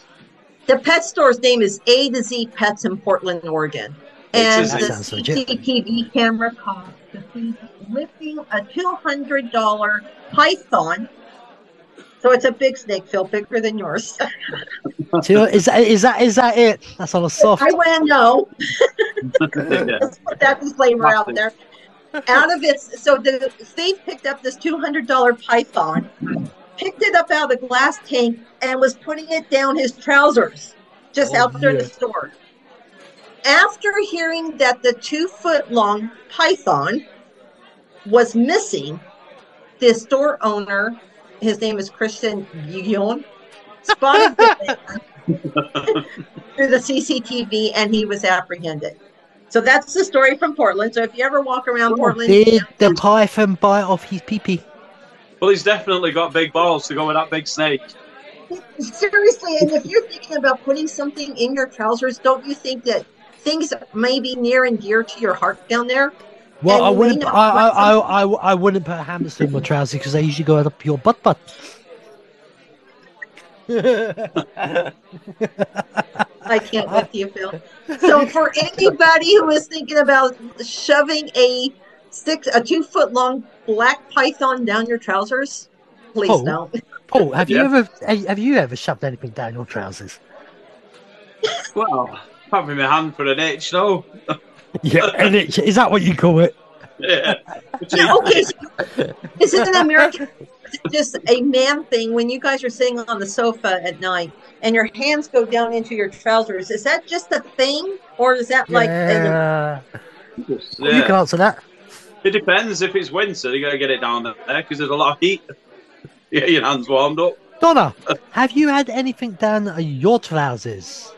the pet store's name is A to Z Pets in Portland, Oregon. And the CCTV camera caught the thief lifting a $200 python. So it's a big snake, Phil, bigger than yours. Is that it? That's all a soft. I want to know. Let's put that disclaimer out there. Out of its, so the thief picked up this $200 python, picked it up out of the glass tank, and was putting it down his trousers, just out there in the store. After hearing that the 2-foot-long python was missing, the store owner, his name is Christian Guillon, spotted the man through the CCTV, and he was apprehended. So that's the story from Portland. So if you ever walk around Portland... Did the python bite off his pee-pee? Well, he's definitely got big balls to go with that big snake. Seriously, and if you're thinking about putting something in your trousers, don't you think that things may be near and dear to your heart down there? Well, I wouldn't. I wouldn't put hammers in my trousers because they usually go out up your butt. I can't with you, Phil. So, for anybody who is thinking about shoving a 2-foot-long black python down your trousers, please don't. Paul, have you ever shoved anything down your trousers? Well, probably my hand for an itch, no. Yeah, an itch. Is that what you call it? Yeah. Yeah, okay, so this is an American, just a man thing. When you guys are sitting on the sofa at night and your hands go down into your trousers, is that just a thing, or is that like? You can answer that. It depends. If it's winter, you gotta get it down there because there's a lot of heat. Yeah, your hands warmed up. Donna, have you had anything down your trousers?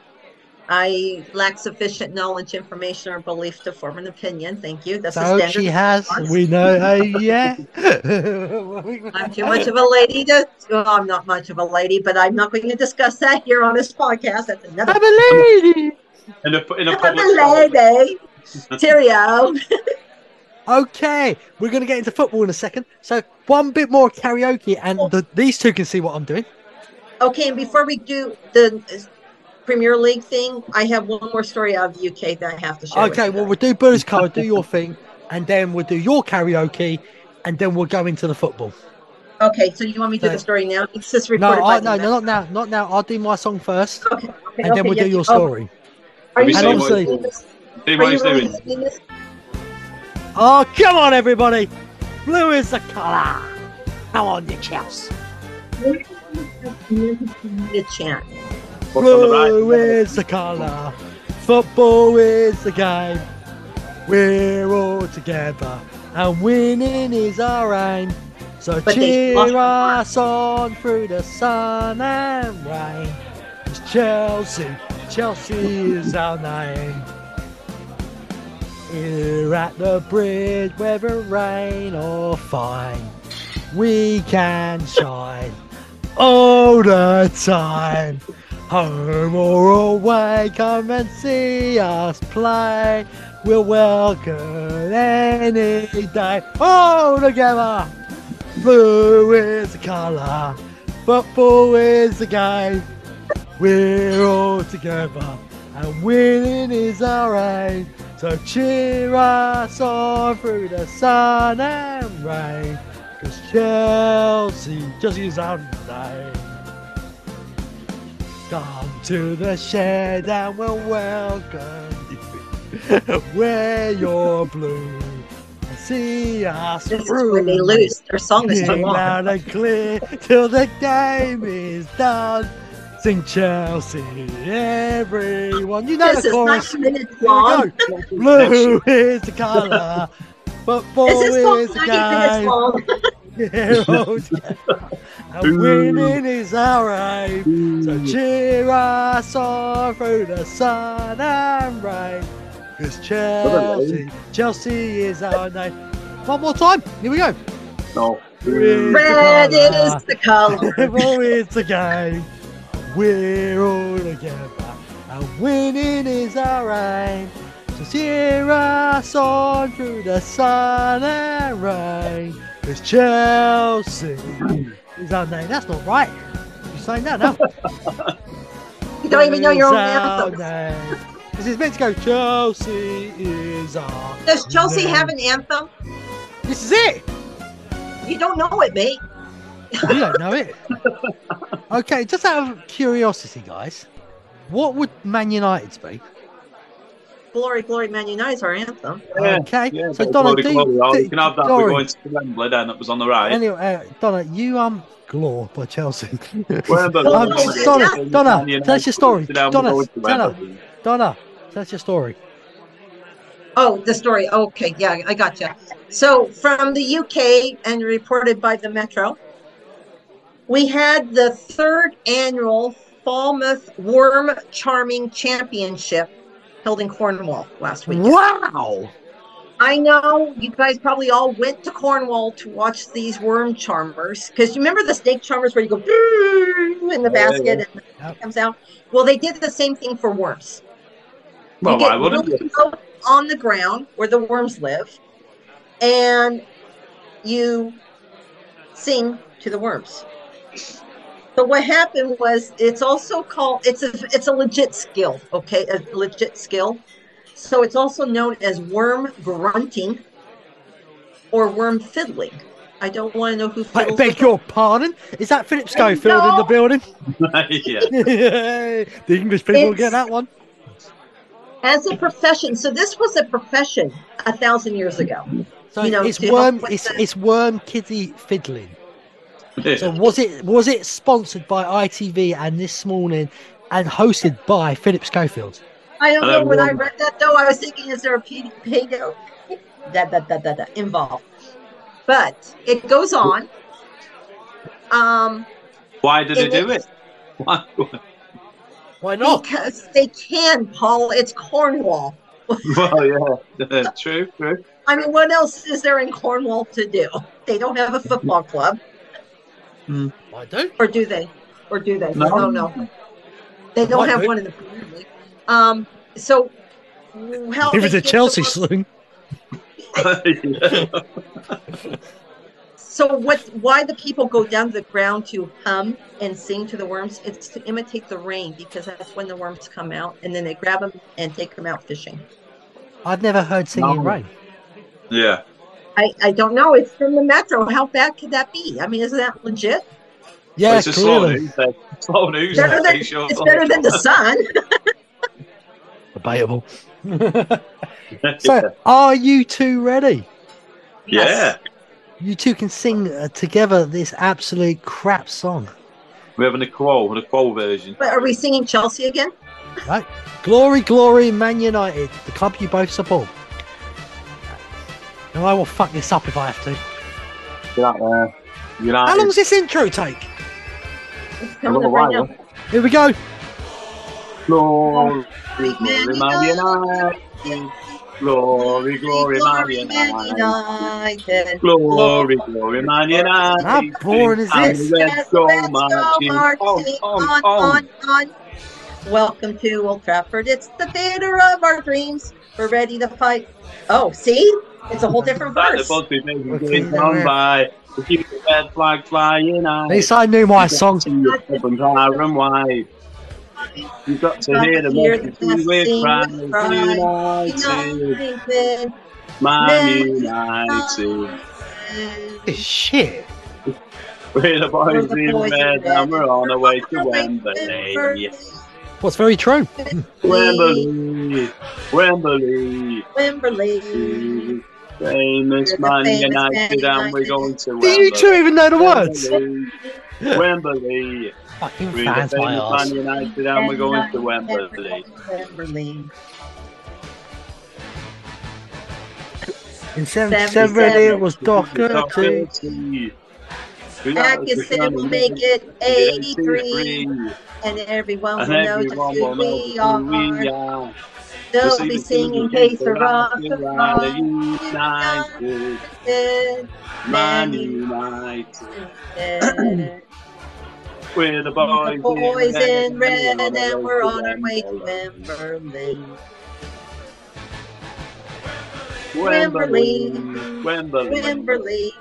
I lack sufficient knowledge, information, or belief to form an opinion. Thank you. That's a standard. She has. Response. We know. Yeah. I'm too much of a lady. I'm not much of a lady, but I'm not going to discuss that here on this podcast. That's another. I'm a lady. I'm a lady. Cheerio. Okay, we're going to get into football in a second. So one bit more karaoke, and these two can see what I'm doing. Okay, and before we do the Premier League thing, I have one more story out of the UK that I have to share. Okay, well, we'll do Burris Car, do your thing, and then we'll do your karaoke, and then we'll go into the football. Okay, so you want me to do the story now? It's just reported No, not now. I'll do my song first, and then we'll do your story. Are you really doing this? Oh, come on, everybody. Blue is the colour. Come on, you chaps. Blue is the colour. Football is the game. We're all together. And winning is our aim. So cheer us on through the sun and rain. It's Chelsea. Chelsea is our name. Here at the bridge, whether rain or fine, we can shine all the time. Home or away, come and see us play. We'll welcome any day. All together, blue is the colour, football is the game. We're all together, and winning is our aim. So cheer us on through the sun and rain, because Chelsea is our name. Come to the shed and we'll welcome you. Wear your blue and see us through. This is when they lose. Their song is too long. Loud and clear till the game is done. Sing Chelsea, everyone. You know this the chorus. Blue is the colour, football is the game. heroes. And winning is our aim. So cheer us on through the sun and rain. Because Chelsea is our name. One more time. Here we go. No. Red is the colour. Devil is the game. We're all together. And winning is our aim. So cheer us on through the sun and rain. Because Chelsea is our name. That's not right. You're saying that now. You don't even know your own anthem. This is meant to go, Chelsea is our name. Does Chelsea have an anthem? This is it. You don't know it, mate. You don't know it. Okay, just out of curiosity, guys, what would Man United's be? Glory, glory, Man United's our anthem. Yeah, okay, yeah, so Donna, you can have that. Glory. We're going to Wembley, then it was on the right. Anyway, Donna, you Glore by Chelsea. Donna, tell us your story. Donna, tell us your story. Oh, the story. Okay, yeah, I got you. So from the UK and reported by the Metro, we had the third annual Falmouth Worm Charming Championship held in Cornwall last week. Wow! I know you guys probably all went to Cornwall to watch these worm charmers, because you remember the snake charmers where you go in the basket and it comes out? Well, they did the same thing for worms. Well, you get out on the ground where the worms live, and you sing to the worms. But what happened was, it's also called, it's a legit skill, okay? A legit skill. So it's also known as worm grunting or worm fiddling. I don't want to know who fiddles. I beg your pardon? Is that Philip Schofield in the building? Yeah. The English people will get that one. As a profession. So this was a profession 1,000 years ago. So you know, it's worm kiddie fiddling. Yeah. So was it sponsored by ITV and This Morning and hosted by Philip Schofield? I don't know. When I read that, though, I was thinking, is there a pedo involved? But it goes on. Why did they do it? Why not? Because they can, Paul. It's Cornwall. Well, yeah, true. I mean, what else is there in Cornwall to do? They don't have a football club. I do. Or do they? No. They don't have one in the Premier League. So how it was a Chelsea sling. So why the people go down to the ground to hum and sing to the worms? It's to imitate the rain, because that's when the worms come out, and then they grab them and take them out fishing. I've never heard singing rain. Yeah. I don't know. It's from the Metro. How bad could that be? I mean, isn't that legit? Yeah, it's clearly. Slow news. It's better than the sun. Debatable. So, are you two ready? Yes. Yeah. You two can sing together this absolute crap song. We're having a quoll version. But are we singing Chelsea again? Right. Glory, glory, Man United, the club you both support. And I will fuck this up if I have to. How long does this intro take? It's coming up right now. Here we go. Glory, glory, Man United. Glory, glory, Man United. Glory, glory, Man United. How boring is this? Let's go, marching on. Welcome to Old Trafford. It's the theatre of our dreams. We're ready to fight. Oh, see? It's a whole different verse. At least I knew my songs. You've got to hear the United. Man United. Shit. We're the boys in red and we're on our way to Wembley. What's very true. Wembley. Famous Man United, and we're going to Wembley. Do you two even know the words? Wembley. Fucking fans, my ass. Man United, and we're going to Wembley. In 77, it was Doherty. Atkinson will make it 83, and everyone will know just who we are. They'll be singing Case for Rock, United, Man United. We're the boys in red, and we're on our way to Wembley. Wembley, Wembley, Wembley,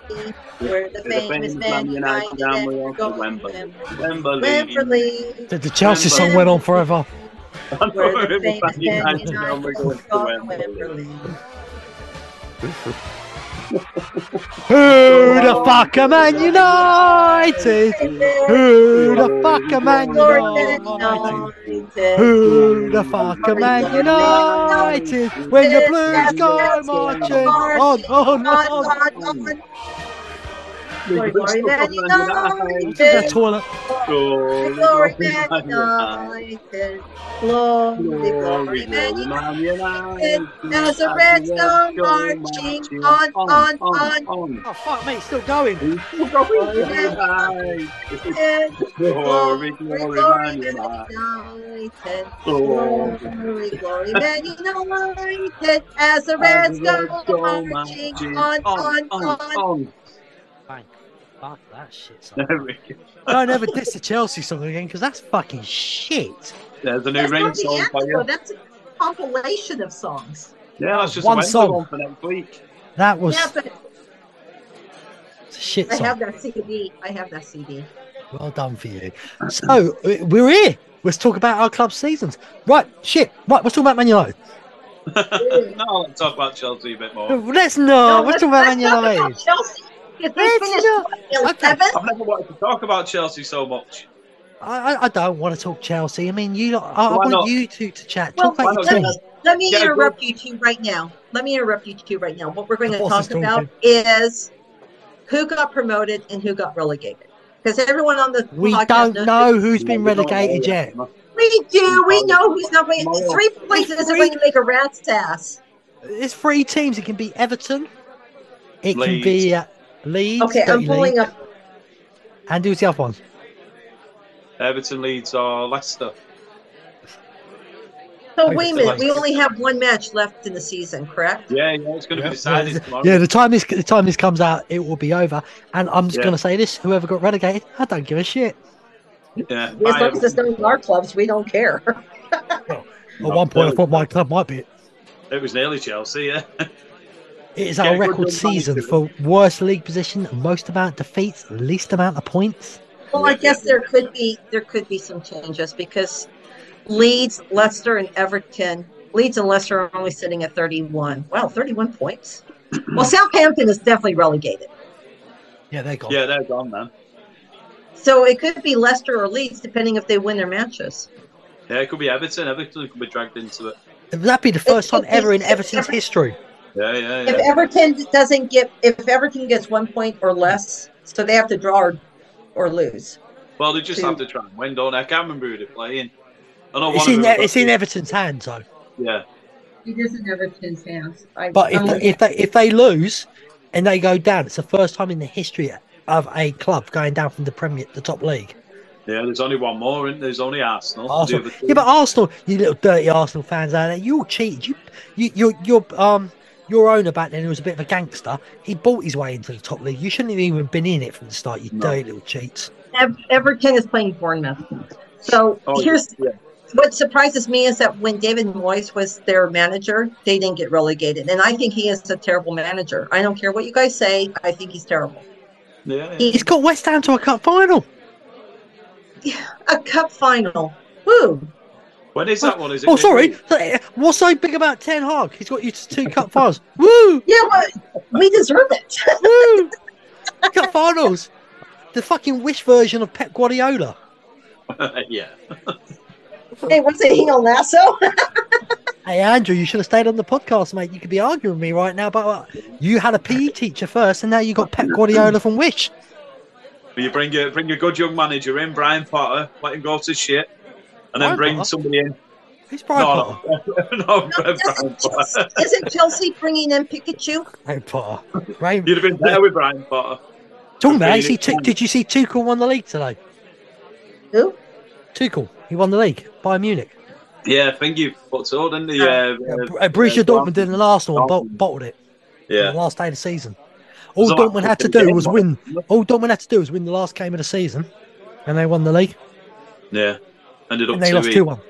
where the famous Man United go to Wembley. Wembley. The Chelsea song went on forever. Where the famous Man United go to Wembley. Who the fuck are Man United? Who the fuck are Man United? Who the fuck are Man United? When the Blues go marching on. Glory Man United, glory Man United, glory Man United, as the Reds go marching on. Oh fuck me, it's still going. Glory, glory Man United, glory Man United, as the Reds go marching on. Fuck that shit. Don't ever diss the Chelsea song again, because that's fucking shit. Yeah, there's a new Rain song for you. That's a compilation of songs. Yeah, that's just one song for next week. That was. Yeah, but it's a shit song. I have that CD. Well done for you. So we're here. Let's talk about our club seasons. Right, shit. Right, let's talk about Man United. No, let's talk about Chelsea a bit more. Let's not. Let's talk about Man United. Chelsea. Okay. I've never wanted to talk about Chelsea so much. I don't want to talk Chelsea. I mean, you. I want you two to chat. Well, Let me interrupt you two right now. What we're going to talk about is who got promoted and who got relegated. Because everyone on the podcast don't know who's been relegated yet. We do. We know who's not. It's three places that we can make a rat's ass. It's three teams. It can be Everton. It can be. Leeds. Okay, I'm pulling up. And who's the other one? Everton, Leeds, or Leicester. So wait a minute, we only have one match left in the season, correct? Yeah, it's going to be decided tomorrow. Yeah, the time this comes out, it will be over. And I'm just going to say this: whoever got relegated, I don't give a shit. Yeah, as long as it's none of our clubs, we don't care. Well, at one point, I thought my club might be it. It was nearly Chelsea, yeah. It is our record season for worst league position, most amount of defeats, least amount of points. Well, I guess there could be some changes because Leeds, Leicester, and Everton. Leeds and Leicester are only sitting at 31. Wow, 31 points. Well, Southampton is definitely relegated. Yeah, they're gone. Yeah, they're gone, man. So it could be Leicester or Leeds, depending if they win their matches. Yeah, it could be Everton. Everton could be dragged into it. That'd be the first time ever in Everton's history. Yeah. If Everton gets 1 point or less, so they have to draw or lose. Well, they just have to try and win, don't they? I can't remember who they're playing. It's in Everton's hands, though. Yeah, it is in Everton's hands. But if they lose and they go down, it's the first time in the history of a club going down from the top league. Yeah, there's only one more, isn't there? There's only Arsenal. Yeah, but Arsenal, you little dirty Arsenal fans out there, you all cheated. Your owner back then, who was a bit of a gangster, he bought his way into the top league. You shouldn't have even been in it from the start, you dirty little cheats. Everton is playing Bournemouth. So what surprises me is that when David Moyes was their manager, they didn't get relegated. And I think he is a terrible manager. I don't care what you guys say. I think he's terrible. Yeah. He's got West Ham to a cup final. Yeah, a cup final. Woo. When is that one? Is it? Oh, sorry. What's so big about Ten Hag? He's got you to 2 cup finals. Woo! Yeah, well, we deserve it. Woo! Cup finals. The fucking wish version of Pep Guardiola. Yeah. Hey, what's it? He on Lasso? Hey, Andrew, you should have stayed on the podcast, mate. You could be arguing with me right now, but you had a PE teacher first, and now you got Pep Guardiola from Wish. You bring your good young manager in, Brian Potter. Let him go to shit. And then bring somebody in. Who's Brian Potter? No, Brian Potter. Isn't Chelsea bringing in Pikachu? Brian Potter. You'd have been there with Brian Potter. Talking about, did you see Tuchel won the league today? Who? Tuchel. He won the league. Bayern Munich. Yeah, thank you. What's all, didn't he? Borussia Dortmund did in the last one, bottled it. Yeah. On the last day of the season. All Dortmund had to do was win the last game of the season, and they won the league. Yeah. Ended up and they lost 2-1.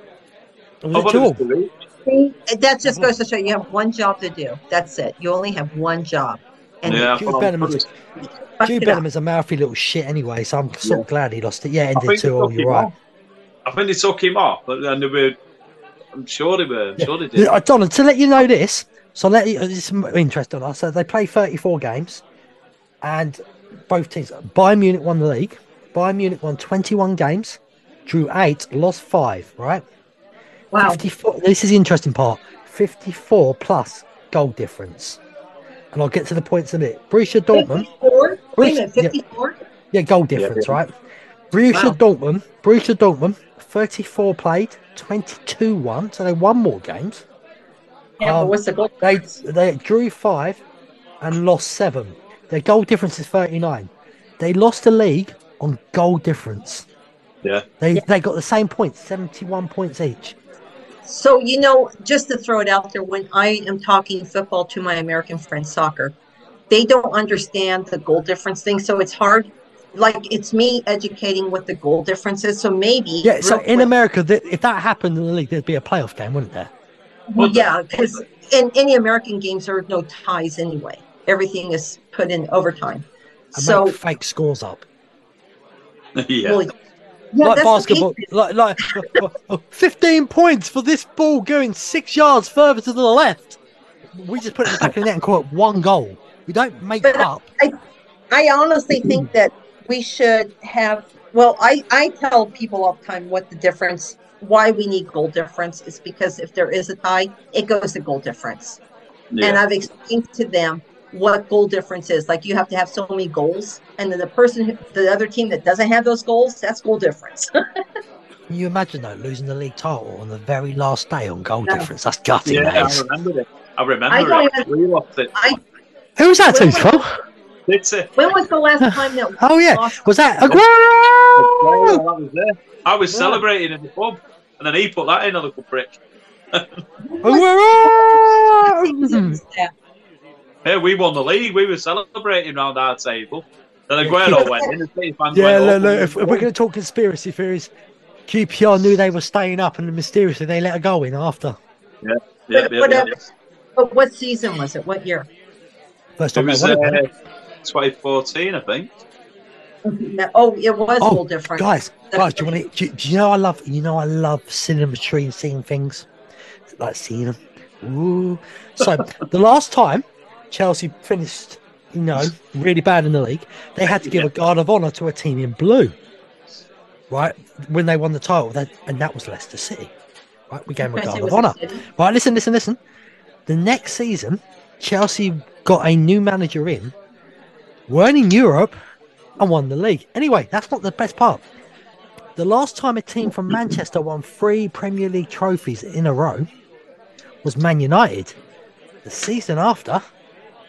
That just goes to show you have one job to do. That's it. You only have one job. And Jude Bellingham's a mouthy little shit anyway, so I'm sort of glad he lost it. Yeah, ended 2-2. You're right. I think they took him off, and they were. I'm sure they were. I'm sure they did. Donald, to let you know this, it's interesting. So they play 34 games, and both teams. Bayern Munich won the league. Bayern Munich won 21 games, drew 8, lost 5. Right. Wow. 54, this is the interesting part. 54 plus goal difference. And I'll get to the points in a minute. Borussia Dortmund. 54? Yeah, goal difference, right? Borussia Dortmund, 34 played, 22 won, so they won more games. Yeah, but what's the goal difference? They drew 5 and lost 7. Their goal difference is 39. They lost the league on goal difference. Yeah. They got the same points, 71 points each. So, you know, just to throw it out there, when I am talking football to my American friends, soccer, they don't understand the goal difference thing. So it's hard. Like, it's me educating what the goal difference is. So maybe. Yeah, so in America, if that happened in the league, there'd be a playoff game, wouldn't there? Well, yeah, because in any American games, there are no ties anyway. Everything is put in overtime. So fake scores up. Yeah. Well, yeah, like basketball, like 15 points for this ball going 6 yards further to the left. We just put it back in the net and call it one goal. We don't make it up. I honestly think that we should have. Well, I tell people all the time what the difference, why we need goal difference is because if there is a tie, it goes to goal difference. Yeah. And I've explained to them what goal difference is. Like, you have to have so many goals, and then the other team that doesn't have those goals, that's goal difference. Can you imagine though losing the league title on the very last day on goal difference? That's gutting. Yeah, that is. I remember it. We lost it. Who was that team from? When was the last time that? Oh yeah, was that Aguero? That was there. I was celebrating in the pub, and then he put that in on the prick. Aguero. Hey, we won the league. We were celebrating round our table. Then Aguero went in. If we're going to talk conspiracy theories, QPR knew they were staying up, and mysteriously they let a goal in after. Yeah. But what season was it? What year? First time it was 2014, I think. No, it was a little different. Guys, do you know I love? You know I love cinematry and seeing things, like seeing them. Ooh. So the last time Chelsea finished, really bad in the league, they had to give a guard of honour to a team in blue, right? When they won the title, and that was Leicester City, right? We gave them a guard of honour. Right, listen. The next season, Chelsea got a new manager in, weren't in Europe, and won the league. Anyway, that's not the best part. The last time a team from Manchester won 3 Premier League trophies in a row was Man United. The season after,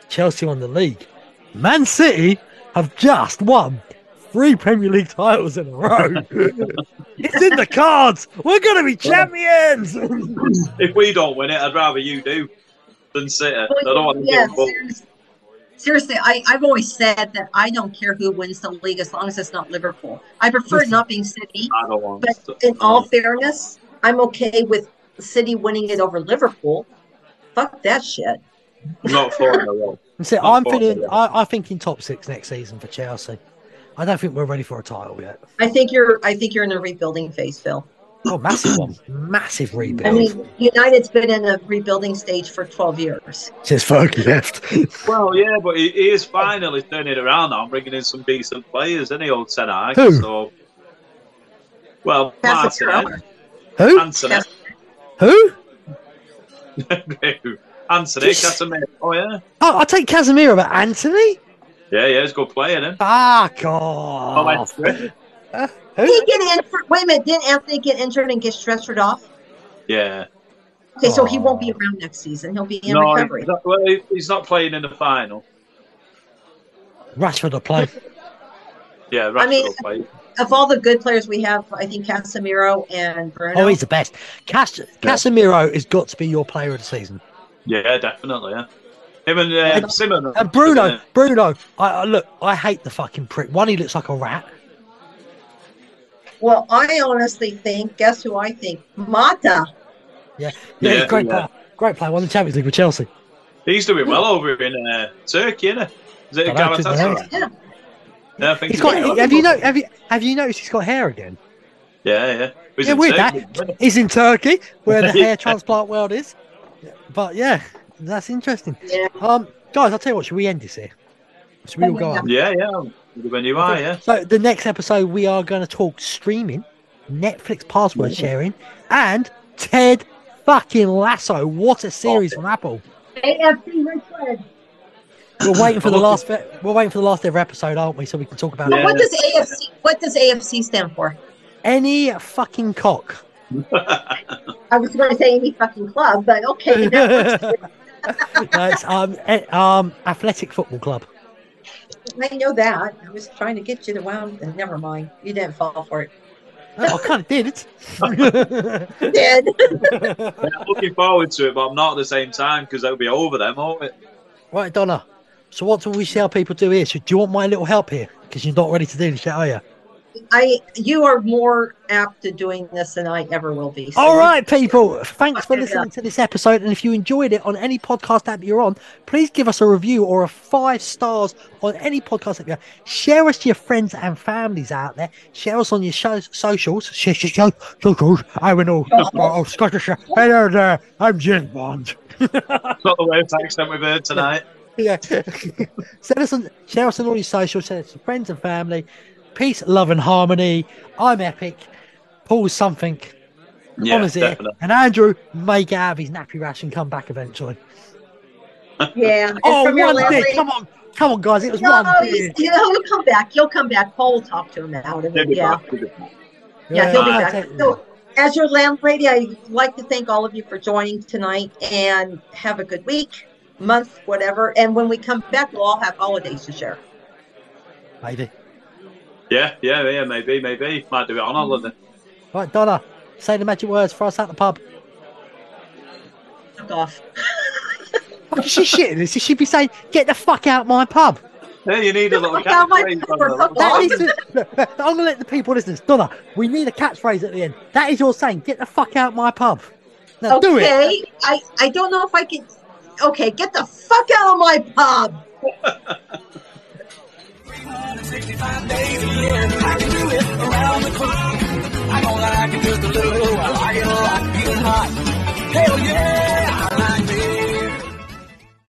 Chelsea won the league. Man City have just won 3 Premier League titles in a row. It's in the cards. We're going to be champions. If we don't win it, I'd rather you do than sit it. I don't want to get involved. Seriously, I've always said that I don't care who wins the league as long as it's not Liverpool. I prefer not being City. I don't want all fairness, I'm okay with City winning it over Liverpool. Fuck that shit. Not four in a row. I think in top 6 next season for Chelsea. I don't think we're ready for a title yet. I think you're in a rebuilding phase, Phil. Oh, massive one. Massive rebuild. I mean, United's been in a rebuilding stage for 12 years. Since Fergie left. Well, yeah, but he is finally turning it around now, bringing in some decent players, isn't he, old Ten Hag? Who? So, well, Martin. Who? Anthony. Who? Who? Anthony, Casemiro. Oh, yeah. Oh, I'll take Casemiro, but Anthony? Yeah, he's a good player, then. Fuck off. He get injured. Wait a minute, didn't Anthony get injured and get Stressford off? Yeah. Okay, so he won't be around next season. He'll be in recovery. He's not playing in the final. Rashford will play. Yeah, I mean, play. Of all the good players we have, I think Casemiro and Bruno. Oh, he's the best. Casemiro has got to be your player of the season. Yeah, definitely. Yeah. Him and Simon. And Bruno. Look, I hate the fucking prick. One, he looks like a rat. Well, I honestly think, guess who I think? Mata. Yeah, great player. Great player. Won the Champions League with Chelsea. He's doing well over in Turkey, isn't he? Is it Galatasaray? Yeah. No, I think have you noticed he's got hair again? Yeah. He's in Turkey, where the hair transplant world is. But yeah, that's interesting. Yeah. Guys, I'll tell you what. Should we end this here? Should we all go on? Yeah. When you are, yeah. So the next episode, we are going to talk streaming, Netflix password sharing, and Ted fucking Lasso. What a series on Apple! AFC Richland. We're waiting for the last ever episode, aren't we? So we can talk about it. What does AFC stand for? Any fucking cock. I was going to say any fucking club, but okay. That's athletic football club. I know that. I was trying to get you to wound. Never mind. You didn't fall for it. Oh, I kind of did. Did. I'm looking forward to it, but I'm not at the same time because that'll be over then, won't it? Right, Donna. So what do we see how people do here? So do you want my little help here? Because you're not ready to do this yet, are you? You are more apt at doing this than I ever will be. So all right, people. Thanks for listening to this episode. And if you enjoyed it on any podcast app you're on, please give us a review or a 5 stars on any podcast app you're on. Share us to your friends and families out there. Share us on your socials. I went all Scottish. Hello there. I'm James Bond. Not the Wales accent we've heard tonight. Yeah. Share us on all your socials. Share us to friends and family. Peace, love, and harmony. I'm Epic. Paul's something. Yeah, on his ear. And Andrew may get out of his nappy rash and come back eventually. Yeah. Oh, one day. Come on, guys. It was one day. He'll come back. Paul will talk to him out of it. Yeah, he'll be back. So, as your landlady, I'd like to thank all of you for joining tonight and have a good week, month, whatever. And when we come back, we'll all have holidays to share. Maybe. Yeah, maybe. Might do it on holiday. Right, Donna, say the magic words for us at the pub. Fuck off. What is she shitting us? She'd be saying, get the fuck out my pub. Yeah, you need a little catchphrase. I'm going to let the people listen. Donna, we need a catchphrase at the end. That is your saying, get the fuck out my pub. Now do it. Okay, I don't know if I can... Okay, get the fuck out of my pub. 365 days a year, I can do it around the clock. I don't like it just a little, I like it a lot, feeling hot.